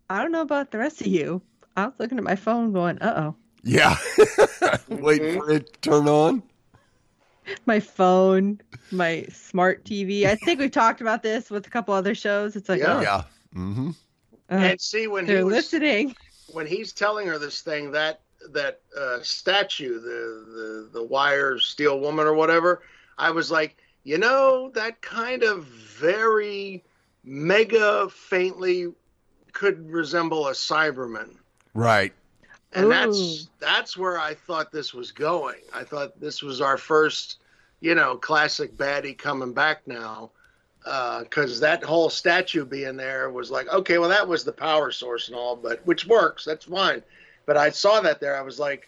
I don't know about the rest of you. I was looking at my phone going, uh-oh. Yeah. Waiting for it to turn on. My phone, my smart TV. I think we've talked about this with a couple other shows. It's like, yeah. Oh. Yeah. Mm-hmm. And see, when they're listening... When he's telling her this thing, that statue, the wire steel woman or whatever, I was like, you know, that kind of very mega faintly could resemble a Cyberman. Right. And that's where I thought this was going. I thought this was our first, you know, classic baddie coming back now. Because that whole statue being there was like, okay, well, that was the power source and all, but which works, that's fine. But I saw that there, I was like,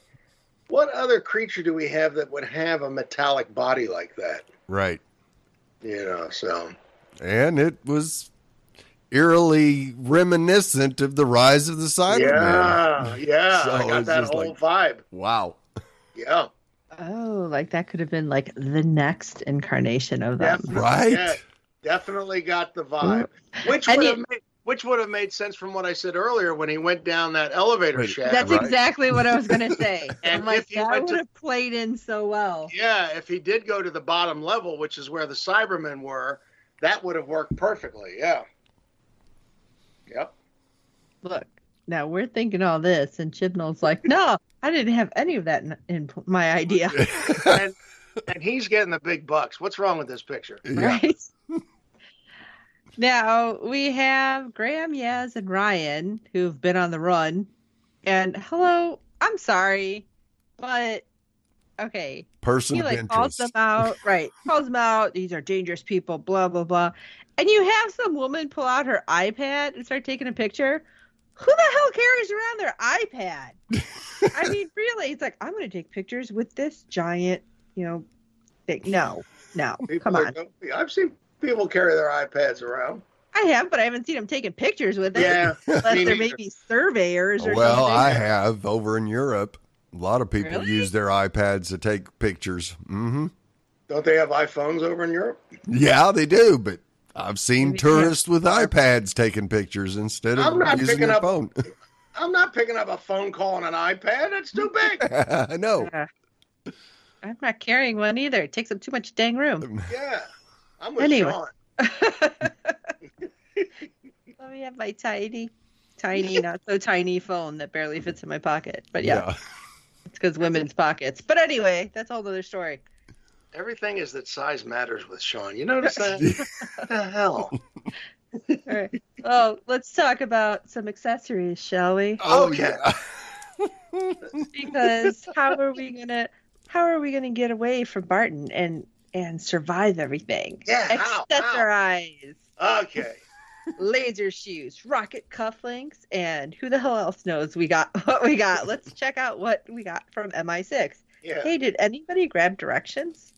what other creature do we have that would have a metallic body like that? Right. You know, so. And it was eerily reminiscent of the rise of the Cybermen. Yeah, yeah, so I got that whole vibe. Wow. Yeah. Oh, like that could have been like the next incarnation of them. Definitely. Right. Yeah. Definitely got the vibe, which would have made sense from what I said earlier when he went down that elevator shaft. That's right. Exactly what I was going to say. And I'm like, that would have played in so well. Yeah, if he did go to the bottom level, which is where the Cybermen were, that would have worked perfectly. Yeah. Yep. Look, now we're thinking all this, and Chibnall's like, "No, I didn't have any of that in my idea." And he's getting the big bucks. What's wrong with this picture? Yeah. Right. Now, we have Graham, Yaz, and Ryan, who've been on the run. And, hello, I'm sorry, but, okay. Person of interest. He calls them out, right, calls them out, these are dangerous people, blah, blah, blah. And you have some woman pull out her iPad and start taking a picture. Who the hell carries around their iPad? I mean, really, it's like, I'm going to take pictures with this giant, you know, thing. No, come on. I've seen people carry their iPads around. I have, but I haven't seen them taking pictures with it. Yeah. Unless they're maybe surveyors or something. Well, I have over in Europe. A lot of people use their iPads to take pictures. Mm-hmm. Don't they have iPhones over in Europe? Yeah, they do, but I've seen tourists with iPads taking pictures instead of using their phone. I'm not picking up a phone call on an iPad. That's too big. I know. I'm not carrying one either. It takes up too much dang room. Yeah. I'm with Sean. Let me have my tidy. tiny, not so tiny phone that barely fits in my pocket. But yeah. It's because women's pockets. But anyway, that's a whole other story. Everything is that size matters with Sean. You notice that? What the hell? All right. Well, let's talk about some accessories, shall we? Oh yeah. Because how are we gonna get away from Barton and survive everything? Yeah. Accessorize. How? Okay. Laser shoes, rocket cufflinks, and who the hell else knows we got what we got. Let's check out what we got from MI6. Yeah. Hey, did anybody grab directions?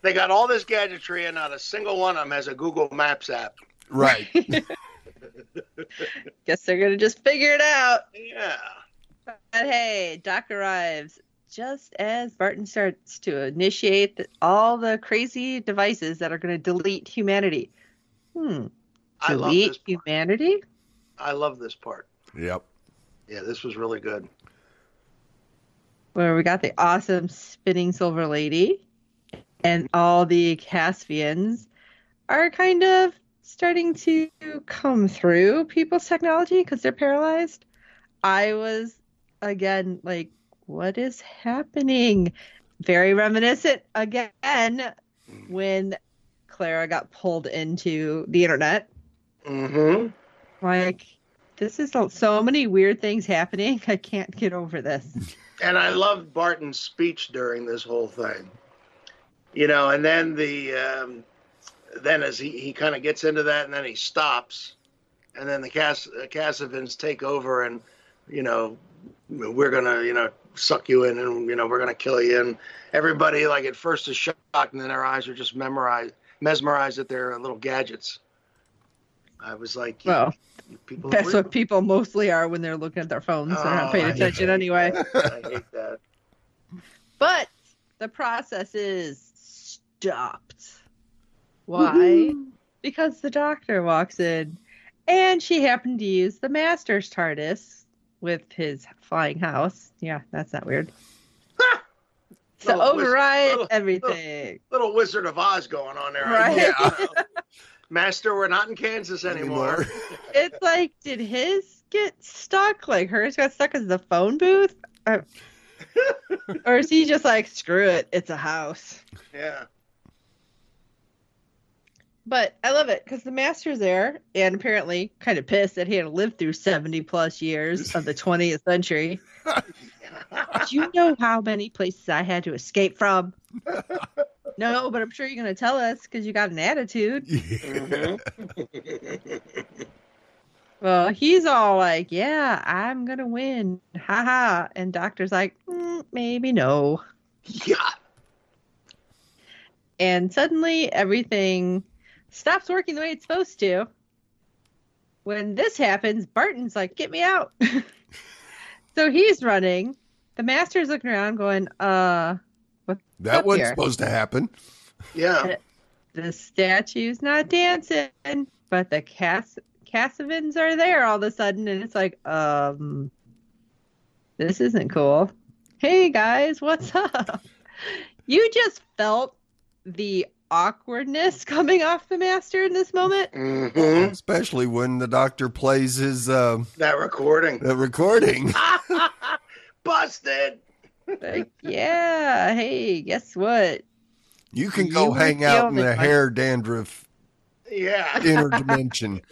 They got all this gadgetry and not a single one of them has a Google Maps app. Right. Guess they're going to just figure it out. Yeah. But hey, Doc arrives just as Barton starts to initiate all the crazy devices that are going to delete humanity. Delete humanity? I love this part. Yep. Yeah, this was really good. Where we got the awesome spinning silver lady. And all the Caspians are kind of starting to come through people's technology because they're paralyzed. I was, again, like, what is happening? Very reminiscent, again, when Clara got pulled into the internet. Mm-hmm. Like, this is so many weird things happening. I can't get over this. And I loved Barton's speech during this whole thing. You know, and then the as he kind of gets into that, and then he stops, and then the Kasaavins take over, and you know, we're gonna suck you in, and we're gonna kill you, and everybody like at first is shocked, and then their eyes are just mesmerized at their little gadgets. I was like, well, people that's what people mostly are when they're looking at their phones. They're not paying attention anyway. I hate that. But the process is stopped. Why? Woo-hoo. Because the doctor walks in and she happened to use the master's TARDIS with his flying house. Yeah, that's not weird. So override everything. Little Wizard of Oz going on there. Right? Yeah. Master, we're not in Kansas anymore. It's like, did his get stuck? Like hers got stuck as the phone booth? Or is he just like, screw it, it's a house? Yeah. But I love it because the master's there and apparently kind of pissed that he had to live through 70 plus years of the 20th century. Do you know how many places I had to escape from? No, but I'm sure you're going to tell us because you got an attitude. Yeah. Mm-hmm. Well, he's all like, yeah, I'm going to win. Ha-ha. And Doctor's like, maybe no. Yeah. And suddenly everything stops working the way it's supposed to. When this happens, Barton's like, get me out. So he's running. The master's looking around going, what's that wasn't supposed to happen. Yeah. The statue's not dancing, but the Kasaavins are there all of a sudden, and it's like, this isn't cool. Hey guys, what's up? You just felt the awkwardness coming off the master in this moment. Mm-hmm. Especially when the doctor plays his that recording. Busted. Like, yeah, hey, guess what? You can go hang out in the hair dandruff interdimension.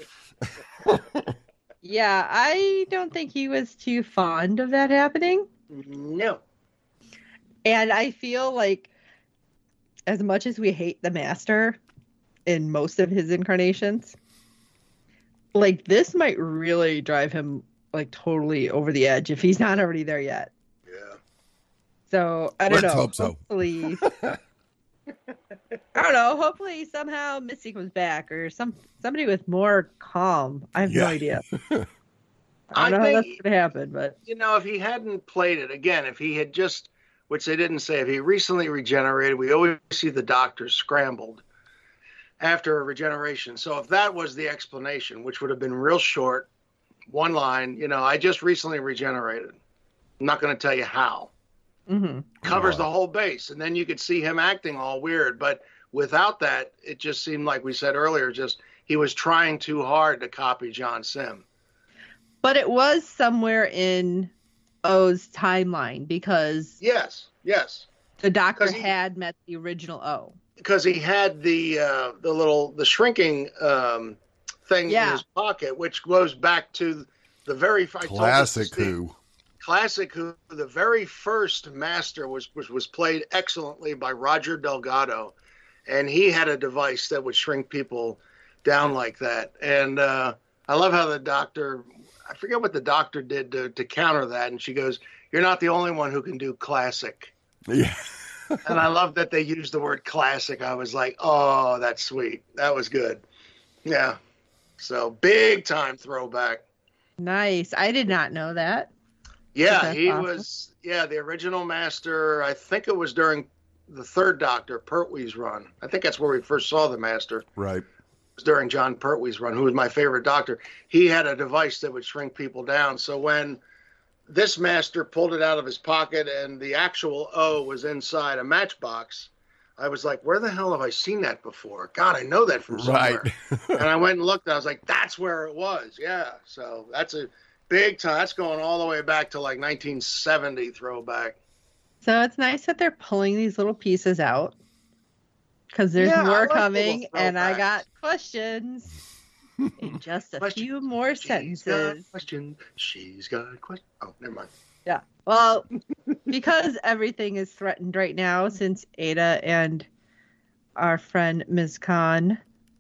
Yeah, I don't think he was too fond of that happening. No. And I feel like as much as we hate the master in most of his incarnations, like this might really drive him like totally over the edge if he's not already there yet. Yeah. So I don't know. Let's hope hopefully so. I don't know. Hopefully somehow Missy comes back or somebody with more calm. I have no idea. I don't know how that's going to happen. But if he hadn't played it again, if he had just, which they didn't say, if he recently regenerated, we always see the doctor scrambled after a regeneration. So if that was the explanation, which would have been real short, one line, I just recently regenerated. I'm not going to tell you how. Mm-hmm. Covers the whole base, and then you could see him acting all weird. But without that, it just seemed like we said earlier, just he was trying too hard to copy John Simm. But it was somewhere in O's timeline because... Yes. The Doctor had met the original O. Because he had the shrinking thing in his pocket, which goes back to the very... Classic Who, the very first Master was played excellently by Roger Delgado, and he had a device that would shrink people down like that. And I love how the Doctor... I forget what the Doctor did to counter that, and she goes, "You're not the only one who can do classic." Yeah. And I love that they used the word classic. I was like, oh, that's sweet. That was good. Yeah. So big time throwback. Nice. I did not know that. Yeah, he was, the original Master. I think it was during the third Doctor, Pertwee's run. I think that's where we first saw the Master. Right. It was during John Pertwee's run, who was my favorite Doctor. He had a device that would shrink people down. So when this Master pulled it out of his pocket and the actual O was inside a matchbox, I was like, where the hell have I seen that before? God, I know that from somewhere. Right. And I went and looked, and I was like, that's where it was. Yeah. So that's a... big time. That's going all the way back to like 1970 throwback. So it's nice that they're pulling these little pieces out because there's more coming, and I got questions in just a few more sentences. She's got questions. Oh, never mind. Yeah. Well, because everything is threatened right now since Ada and our friend Ms. Khan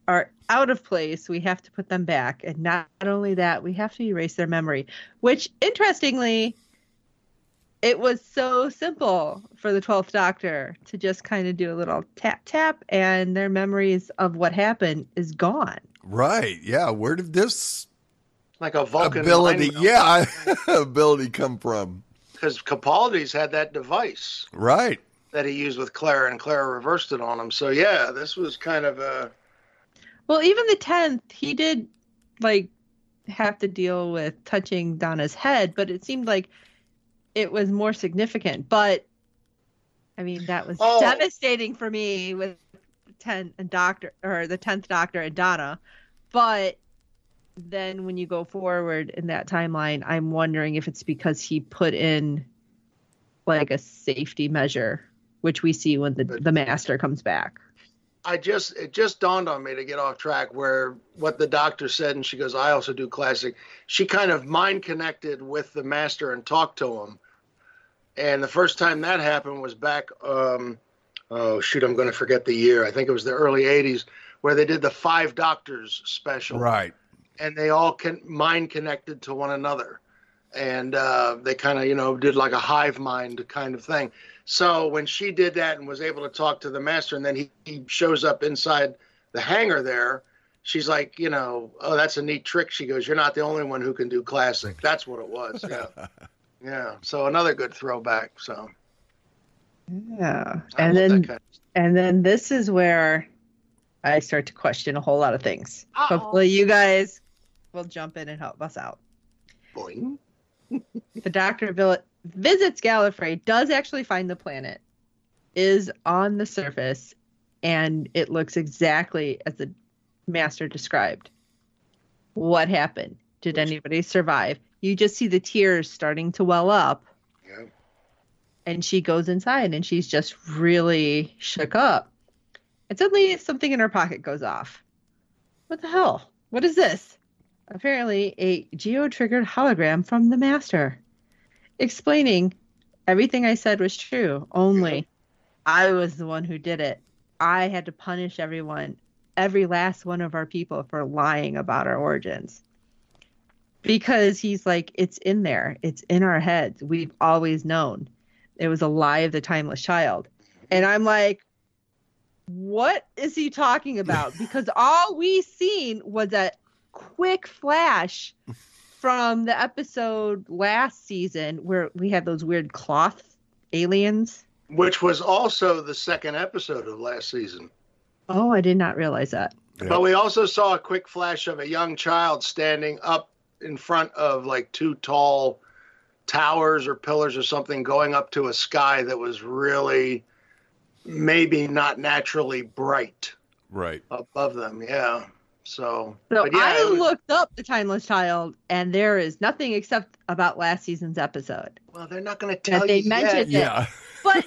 are out of place, we have to put them back. And not only that, we have to erase their memory, which, interestingly, it was so simple for the 12th Doctor to just kind of do a little tap-tap, and their memories of what happened is gone. Right, yeah. Where did this like a Vulcan ability come from? Because Capaldi's had that device. Right. That he used with Clara, and Clara reversed it on him. So, yeah, this was kind of a... Well, even the 10th, he did, have to deal with touching Donna's head, but it seemed like it was more significant. But, I mean, that was devastating for me with the 10th Doctor and Donna. But then when you go forward in that timeline, I'm wondering if it's because he put in, a safety measure, which we see when the Master comes back. It just dawned on me to get off track where what the Doctor said, and she goes, "I also do classic." She kind of mind connected with the Master and talked to him. And the first time that happened was back, I'm going to forget the year. I think it was the early 80s where they did the Five Doctors special. Right. And they all mind connected to one another. And they kind of, did like a hive mind kind of thing. So when she did that and was able to talk to the Master, and then he shows up inside the hangar there, she's like, oh, that's a neat trick. She goes, "You're not the only one who can do classic." That's what it was. Yeah. Yeah. So another good throwback. So. Yeah. And then this is where I start to question a whole lot of things. Uh-oh. Hopefully you guys will jump in and help us out. Boing. The Doctor visits Gallifrey, does actually find the planet, is on the surface, and it looks exactly as the Master described. What happened? Did anybody survive? You just see the tears starting to well up. Yeah. And she goes inside, and she's just really shook up. And suddenly something in her pocket goes off. What the hell? What is this? Apparently a geo-triggered hologram from the Master, explaining everything I said was true, only I was the one who did it. I had to punish everyone, every last one of our people, for lying about our origins. Because he's like, it's in there. It's in our heads. We've always known. It was a lie of the Timeless Child. And I'm like, what is he talking about? Because all we seen was a quick flash from the episode last season where we had those weird cloth aliens. Which was also the second episode of last season. Oh, I did not realize that. Yeah. But we also saw a quick flash of a young child standing up in front of two tall towers or pillars or something going up to a sky that was really maybe not naturally bright. Right. Above them, yeah. So yeah, I looked up The Timeless Child, and there is nothing except about last season's episode. Well, they're not going to tell you mentioned yet. Yeah. But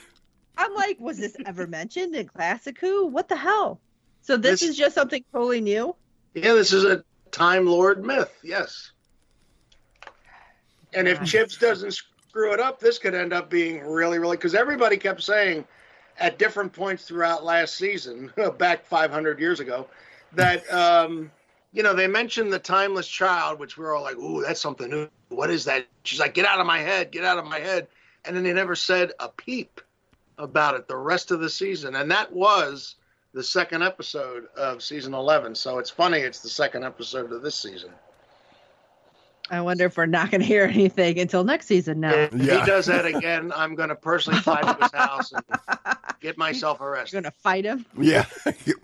I'm like, was this ever mentioned in Classic Who? What the hell? So this is just something totally new? Yeah, this is a Time Lord myth, yes. And if Chibs doesn't screw it up, this could end up being really, really... Because everybody kept saying at different points throughout last season, back 500 years ago, that, they mentioned the Timeless Child, which we're all like, ooh, that's something new. What is that? She's like, get out of my head, get out of my head. And then they never said a peep about it the rest of the season. And that was the second episode of season 11. So it's funny it's the second episode of this season. I wonder if we're not going to hear anything until next season now. If he does that again, I'm going to personally fly to his house and get myself arrested. You're going to fight him? Yeah. No,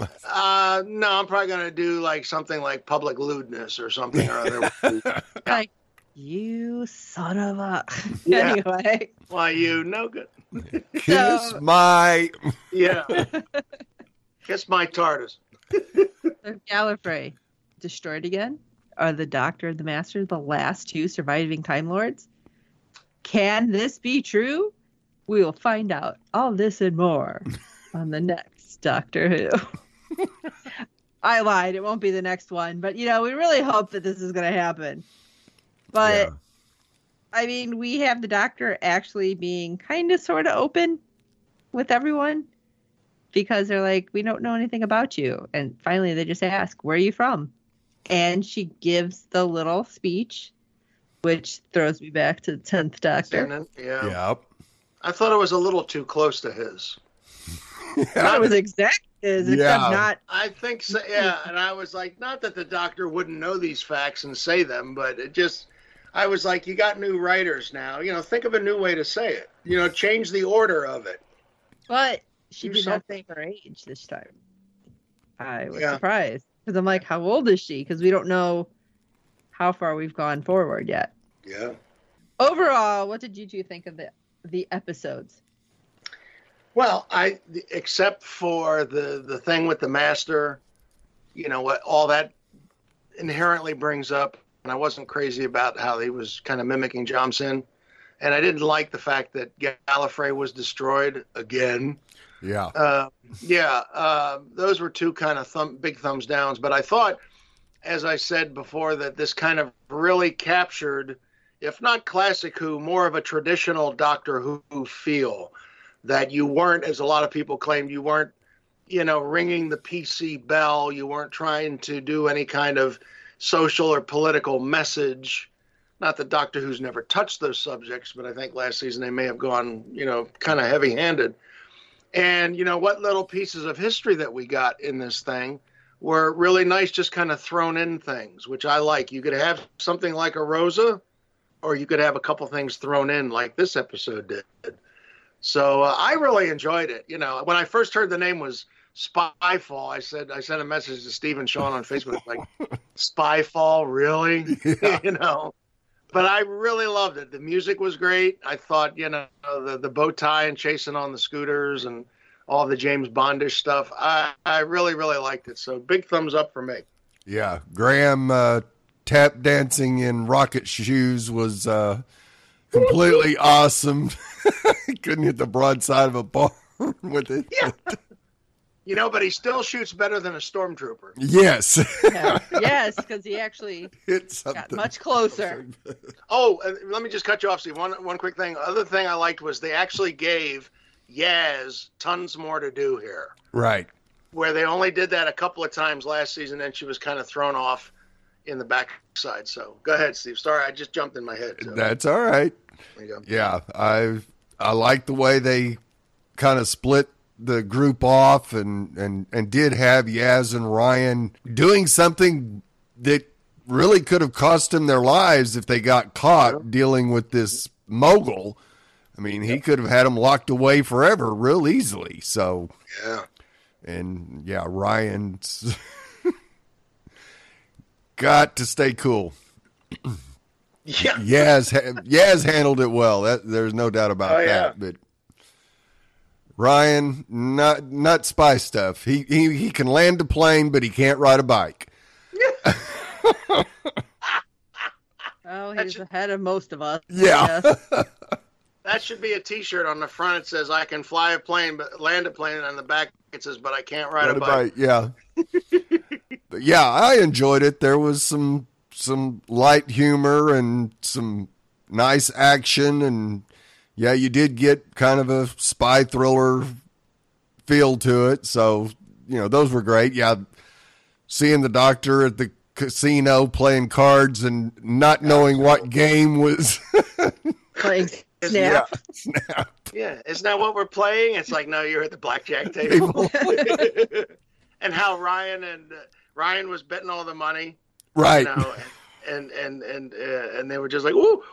I'm probably going to do like something like public lewdness or something or other. Yeah. Like, you son of a... Yeah. Anyway. Why, you no good. Kiss my... Yeah. Kiss my TARDIS. Gallifrey destroyed again? Are the Doctor and the Master the last two surviving Time Lords? Can this be true? We will find out all this and more on the next Doctor Who. I lied. It won't be the next one. But, we really hope that this is going to happen. But, yeah. I mean, we have the Doctor actually being kind of sort of open with everyone. Because they're like, we don't know anything about you. And finally, they just ask, where are you from? And she gives the little speech, which throws me back to the 10th Doctor. Yeah. Yep. I thought it was a little too close to his. That was exact his, except not. I think so, yeah. And I was like, not that the Doctor wouldn't know these facts and say them, but it just, I was like, you got new writers now. Think of a new way to say it. Change the order of it. But she did not say her age this time. I was surprised. Because I'm like, how old is she? Because we don't know how far we've gone forward yet. Yeah. Overall, what did you two think of the episodes? Well, except for the thing with the Master, what all that inherently brings up. And I wasn't crazy about how he was kind of mimicking John Simm. And I didn't like the fact that Gallifrey was destroyed again. Yeah. Those were two kind of big thumbs downs. But I thought, as I said before, that this kind of really captured, if not Classic Who, more of a traditional Doctor Who feel. That you weren't, as a lot of people claimed, you weren't, ringing the PC bell. You weren't trying to do any kind of social or political message. Not that Doctor Who's never touched those subjects, but I think last season they may have gone, kind of heavy-handed. And, what little pieces of history that we got in this thing were really nice, just kind of thrown in things, which I like. You could have something like a Rosa, or you could have a couple things thrown in like this episode did. So I really enjoyed it. When I first heard the name was Spyfall, I sent a message to Stephen Shaw on Facebook, like, Spyfall, really? Yeah. But I really loved it. The music was great. I thought, the bow tie and chasing on the scooters and all the James Bondish stuff. I really, really liked it. So big thumbs up for me. Yeah. Graham tap dancing in rocket shoes was completely awesome. Couldn't hit the broadside of a barn with it. Yeah. But he still shoots better than a stormtrooper. Yes. Yes, because he actually got much closer. Oh, let me just cut you off, Steve. One quick thing. Other thing I liked was they actually gave Yaz tons more to do here. Right. Where they only did that a couple of times last season, and she was kind of thrown off in the backside. So go ahead, Steve. Sorry, I just jumped in my head. So. That's all right. There you go. Yeah, I like the way they kind of split the group off and did have Yaz and Ryan doing something that really could have cost them their lives if they got caught dealing with this mogul. I mean, he could have had them locked away forever real easily. So, Ryan's got to stay cool. Yeah. Yaz handled it well. There's no doubt about that, but Ryan, not spy stuff. He can land a plane, but he can't ride a bike. Oh, he's ahead of most of us. Yeah. That should be a T-shirt. On the front it says, "I can fly a plane, but land a plane." And on the back it says, "But I can't ride a bike." Yeah. Yeah, I enjoyed it. There was some light humor and some nice action, and yeah, you did get kind of a spy thriller feel to it. So, you know, those were great. Yeah, seeing the Doctor at the casino playing cards and not knowing what game was playing. Snap. Yeah. Snap. Yeah, isn't that what we're playing? It's like, no, you're at the blackjack table. And how Ryan was betting all the money, right? You know, and they were just like, ooh,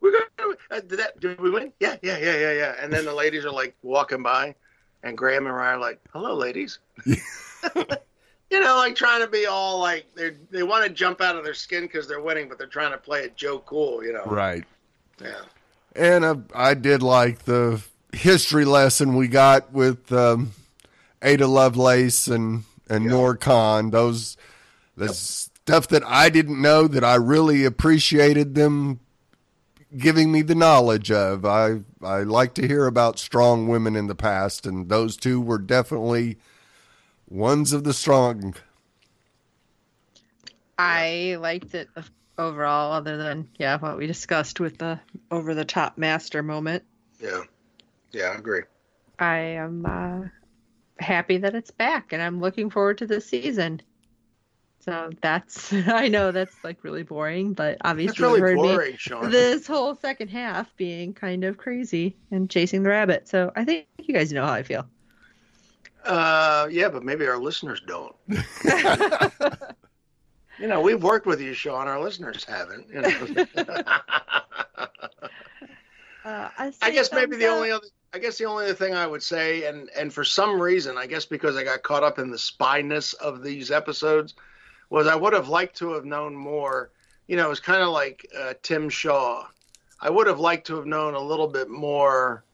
we're gonna did we win? Yeah. And then the ladies are like walking by, and Graham and Ryan are like, "Hello, ladies." You know, like trying to be all like they want to jump out of their skin because they're winning, but they're trying to play it Joe Cool, you know? Right. Yeah. And I did like the history lesson we got with Ada Lovelace and Noor Khan. The stuff that I didn't know that I really appreciated them giving me the knowledge of. I like to hear about strong women in the past, and those two were definitely ones of the strong. I liked it overall, other than what we discussed with the over the top master moment. Yeah, I agree. I am happy that it's back, and I'm looking forward to this season. So I know that's like really boring, but obviously it's really boring, Sean. This whole second half being kind of crazy and chasing the rabbit. So I think you guys know how I feel. Yeah, but maybe our listeners don't. You know, we've worked with you, Sean. Our listeners haven't. You know? I guess the only other thing I would say, and for some reason, I guess because I got caught up in the spyness of these episodes, was I would have liked to have known more. You know, it was kind of like Tim Shaw. I would have liked to have known a little bit more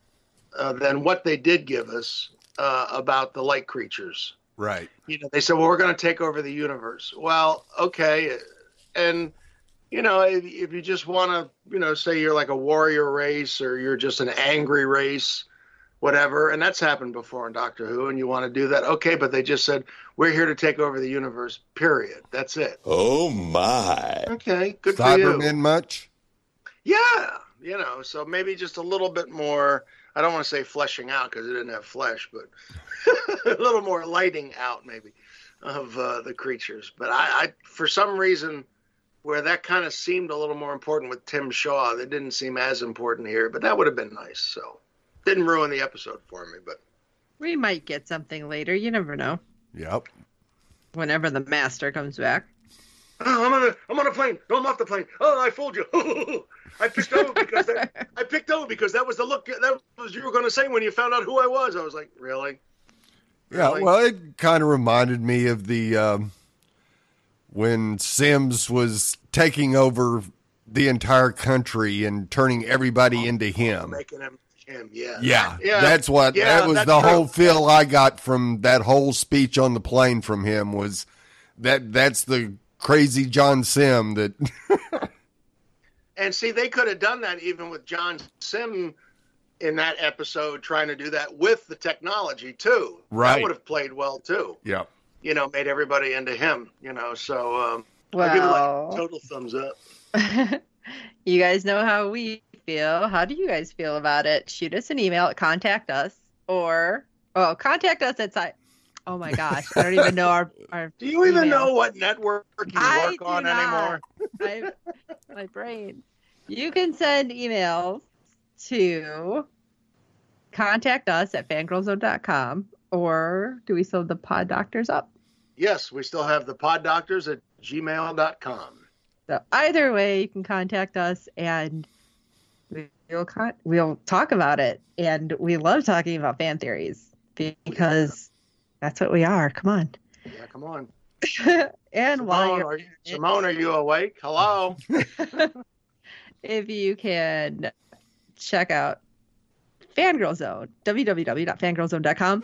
than what they did give us about the light creatures. Right. You know, they said, well, we're going to take over the universe. Well, okay. And, you know, if you just want to, you know, say you're like a warrior race or you're just an angry race, whatever, and that's happened before in Doctor Who, and you want to do that, okay, but they just said, we're here to take over the universe, period. That's it. Oh, my. Okay, good for you. Cybermen much? Yeah, you know, so maybe just a little bit more. I don't want to say fleshing out because it didn't have flesh, but a little more lighting out maybe of the creatures. But I, for some reason, where that kind of seemed a little more important with Tim Shaw, that didn't seem as important here, but that would have been nice. So didn't ruin the episode for me, but we might get something later. You never know. Yep. Whenever the master comes back. Oh, I'm on a plane. No, I'm off the plane. Oh, I fooled you. I picked over because that was the look that was you were going to say when you found out who I was. I was like, really? Yeah. Well, it kind of reminded me of the when Sims was taking over the entire country and turning everybody into him, making him. Yeah. That's what. Yeah, that was the whole feel I got from that whole speech on the plane from him was that. That's the crazy John Simm that and see, they could have done that even with John Simm in that episode, trying to do that with the technology too, right? That would have played well too. Yeah, you know, made everybody into him, you know. So I'll give it like total thumbs up. You guys know how we feel. How do you guys feel about it? Shoot us an email at contact us at Oh, my gosh. I don't even know our Do you even know what network you work on anymore? My brain. You can send emails to contact us at fangirlzone.com, or do we still have the pod doctors up? Yes, we still have the pod doctors at gmail.com. So either way, you can contact us, and we'll talk about it. And we love talking about fan theories because... that's what we are. Come on. Yeah, come on. And Simone, while you're... Simone, are you awake? Hello. If you can check out Fangirl Zone, www.fangirlzone.com.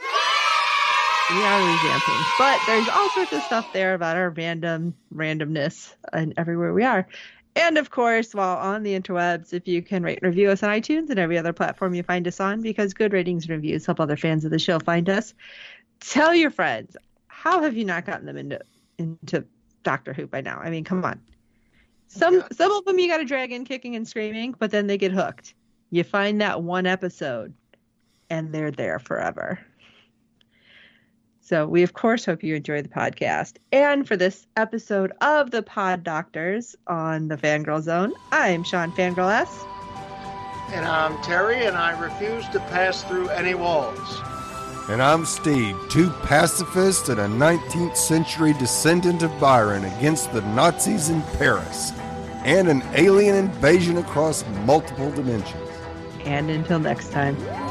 We are revamping, but there's all sorts of stuff there about our randomness and everywhere we are. And of course, while on the interwebs, if you can rate and review us on iTunes and every other platform you find us on, because good ratings and reviews help other fans of the show find us. Tell your friends. How have you not gotten them into Doctor Who by now? I mean, come on. Some of them you got to drag in kicking and screaming, but then they get hooked. You find that one episode, and they're there forever. So we, of course, hope you enjoy the podcast. And for this episode of the Pod Doctors on the Fangirl Zone, I'm Sean Fangirl S. And I'm Terry, and I refuse to pass through any walls. And I'm Steve, two pacifists and a 19th century descendant of Byron against the Nazis in Paris. And an alien invasion across multiple dimensions. And until next time.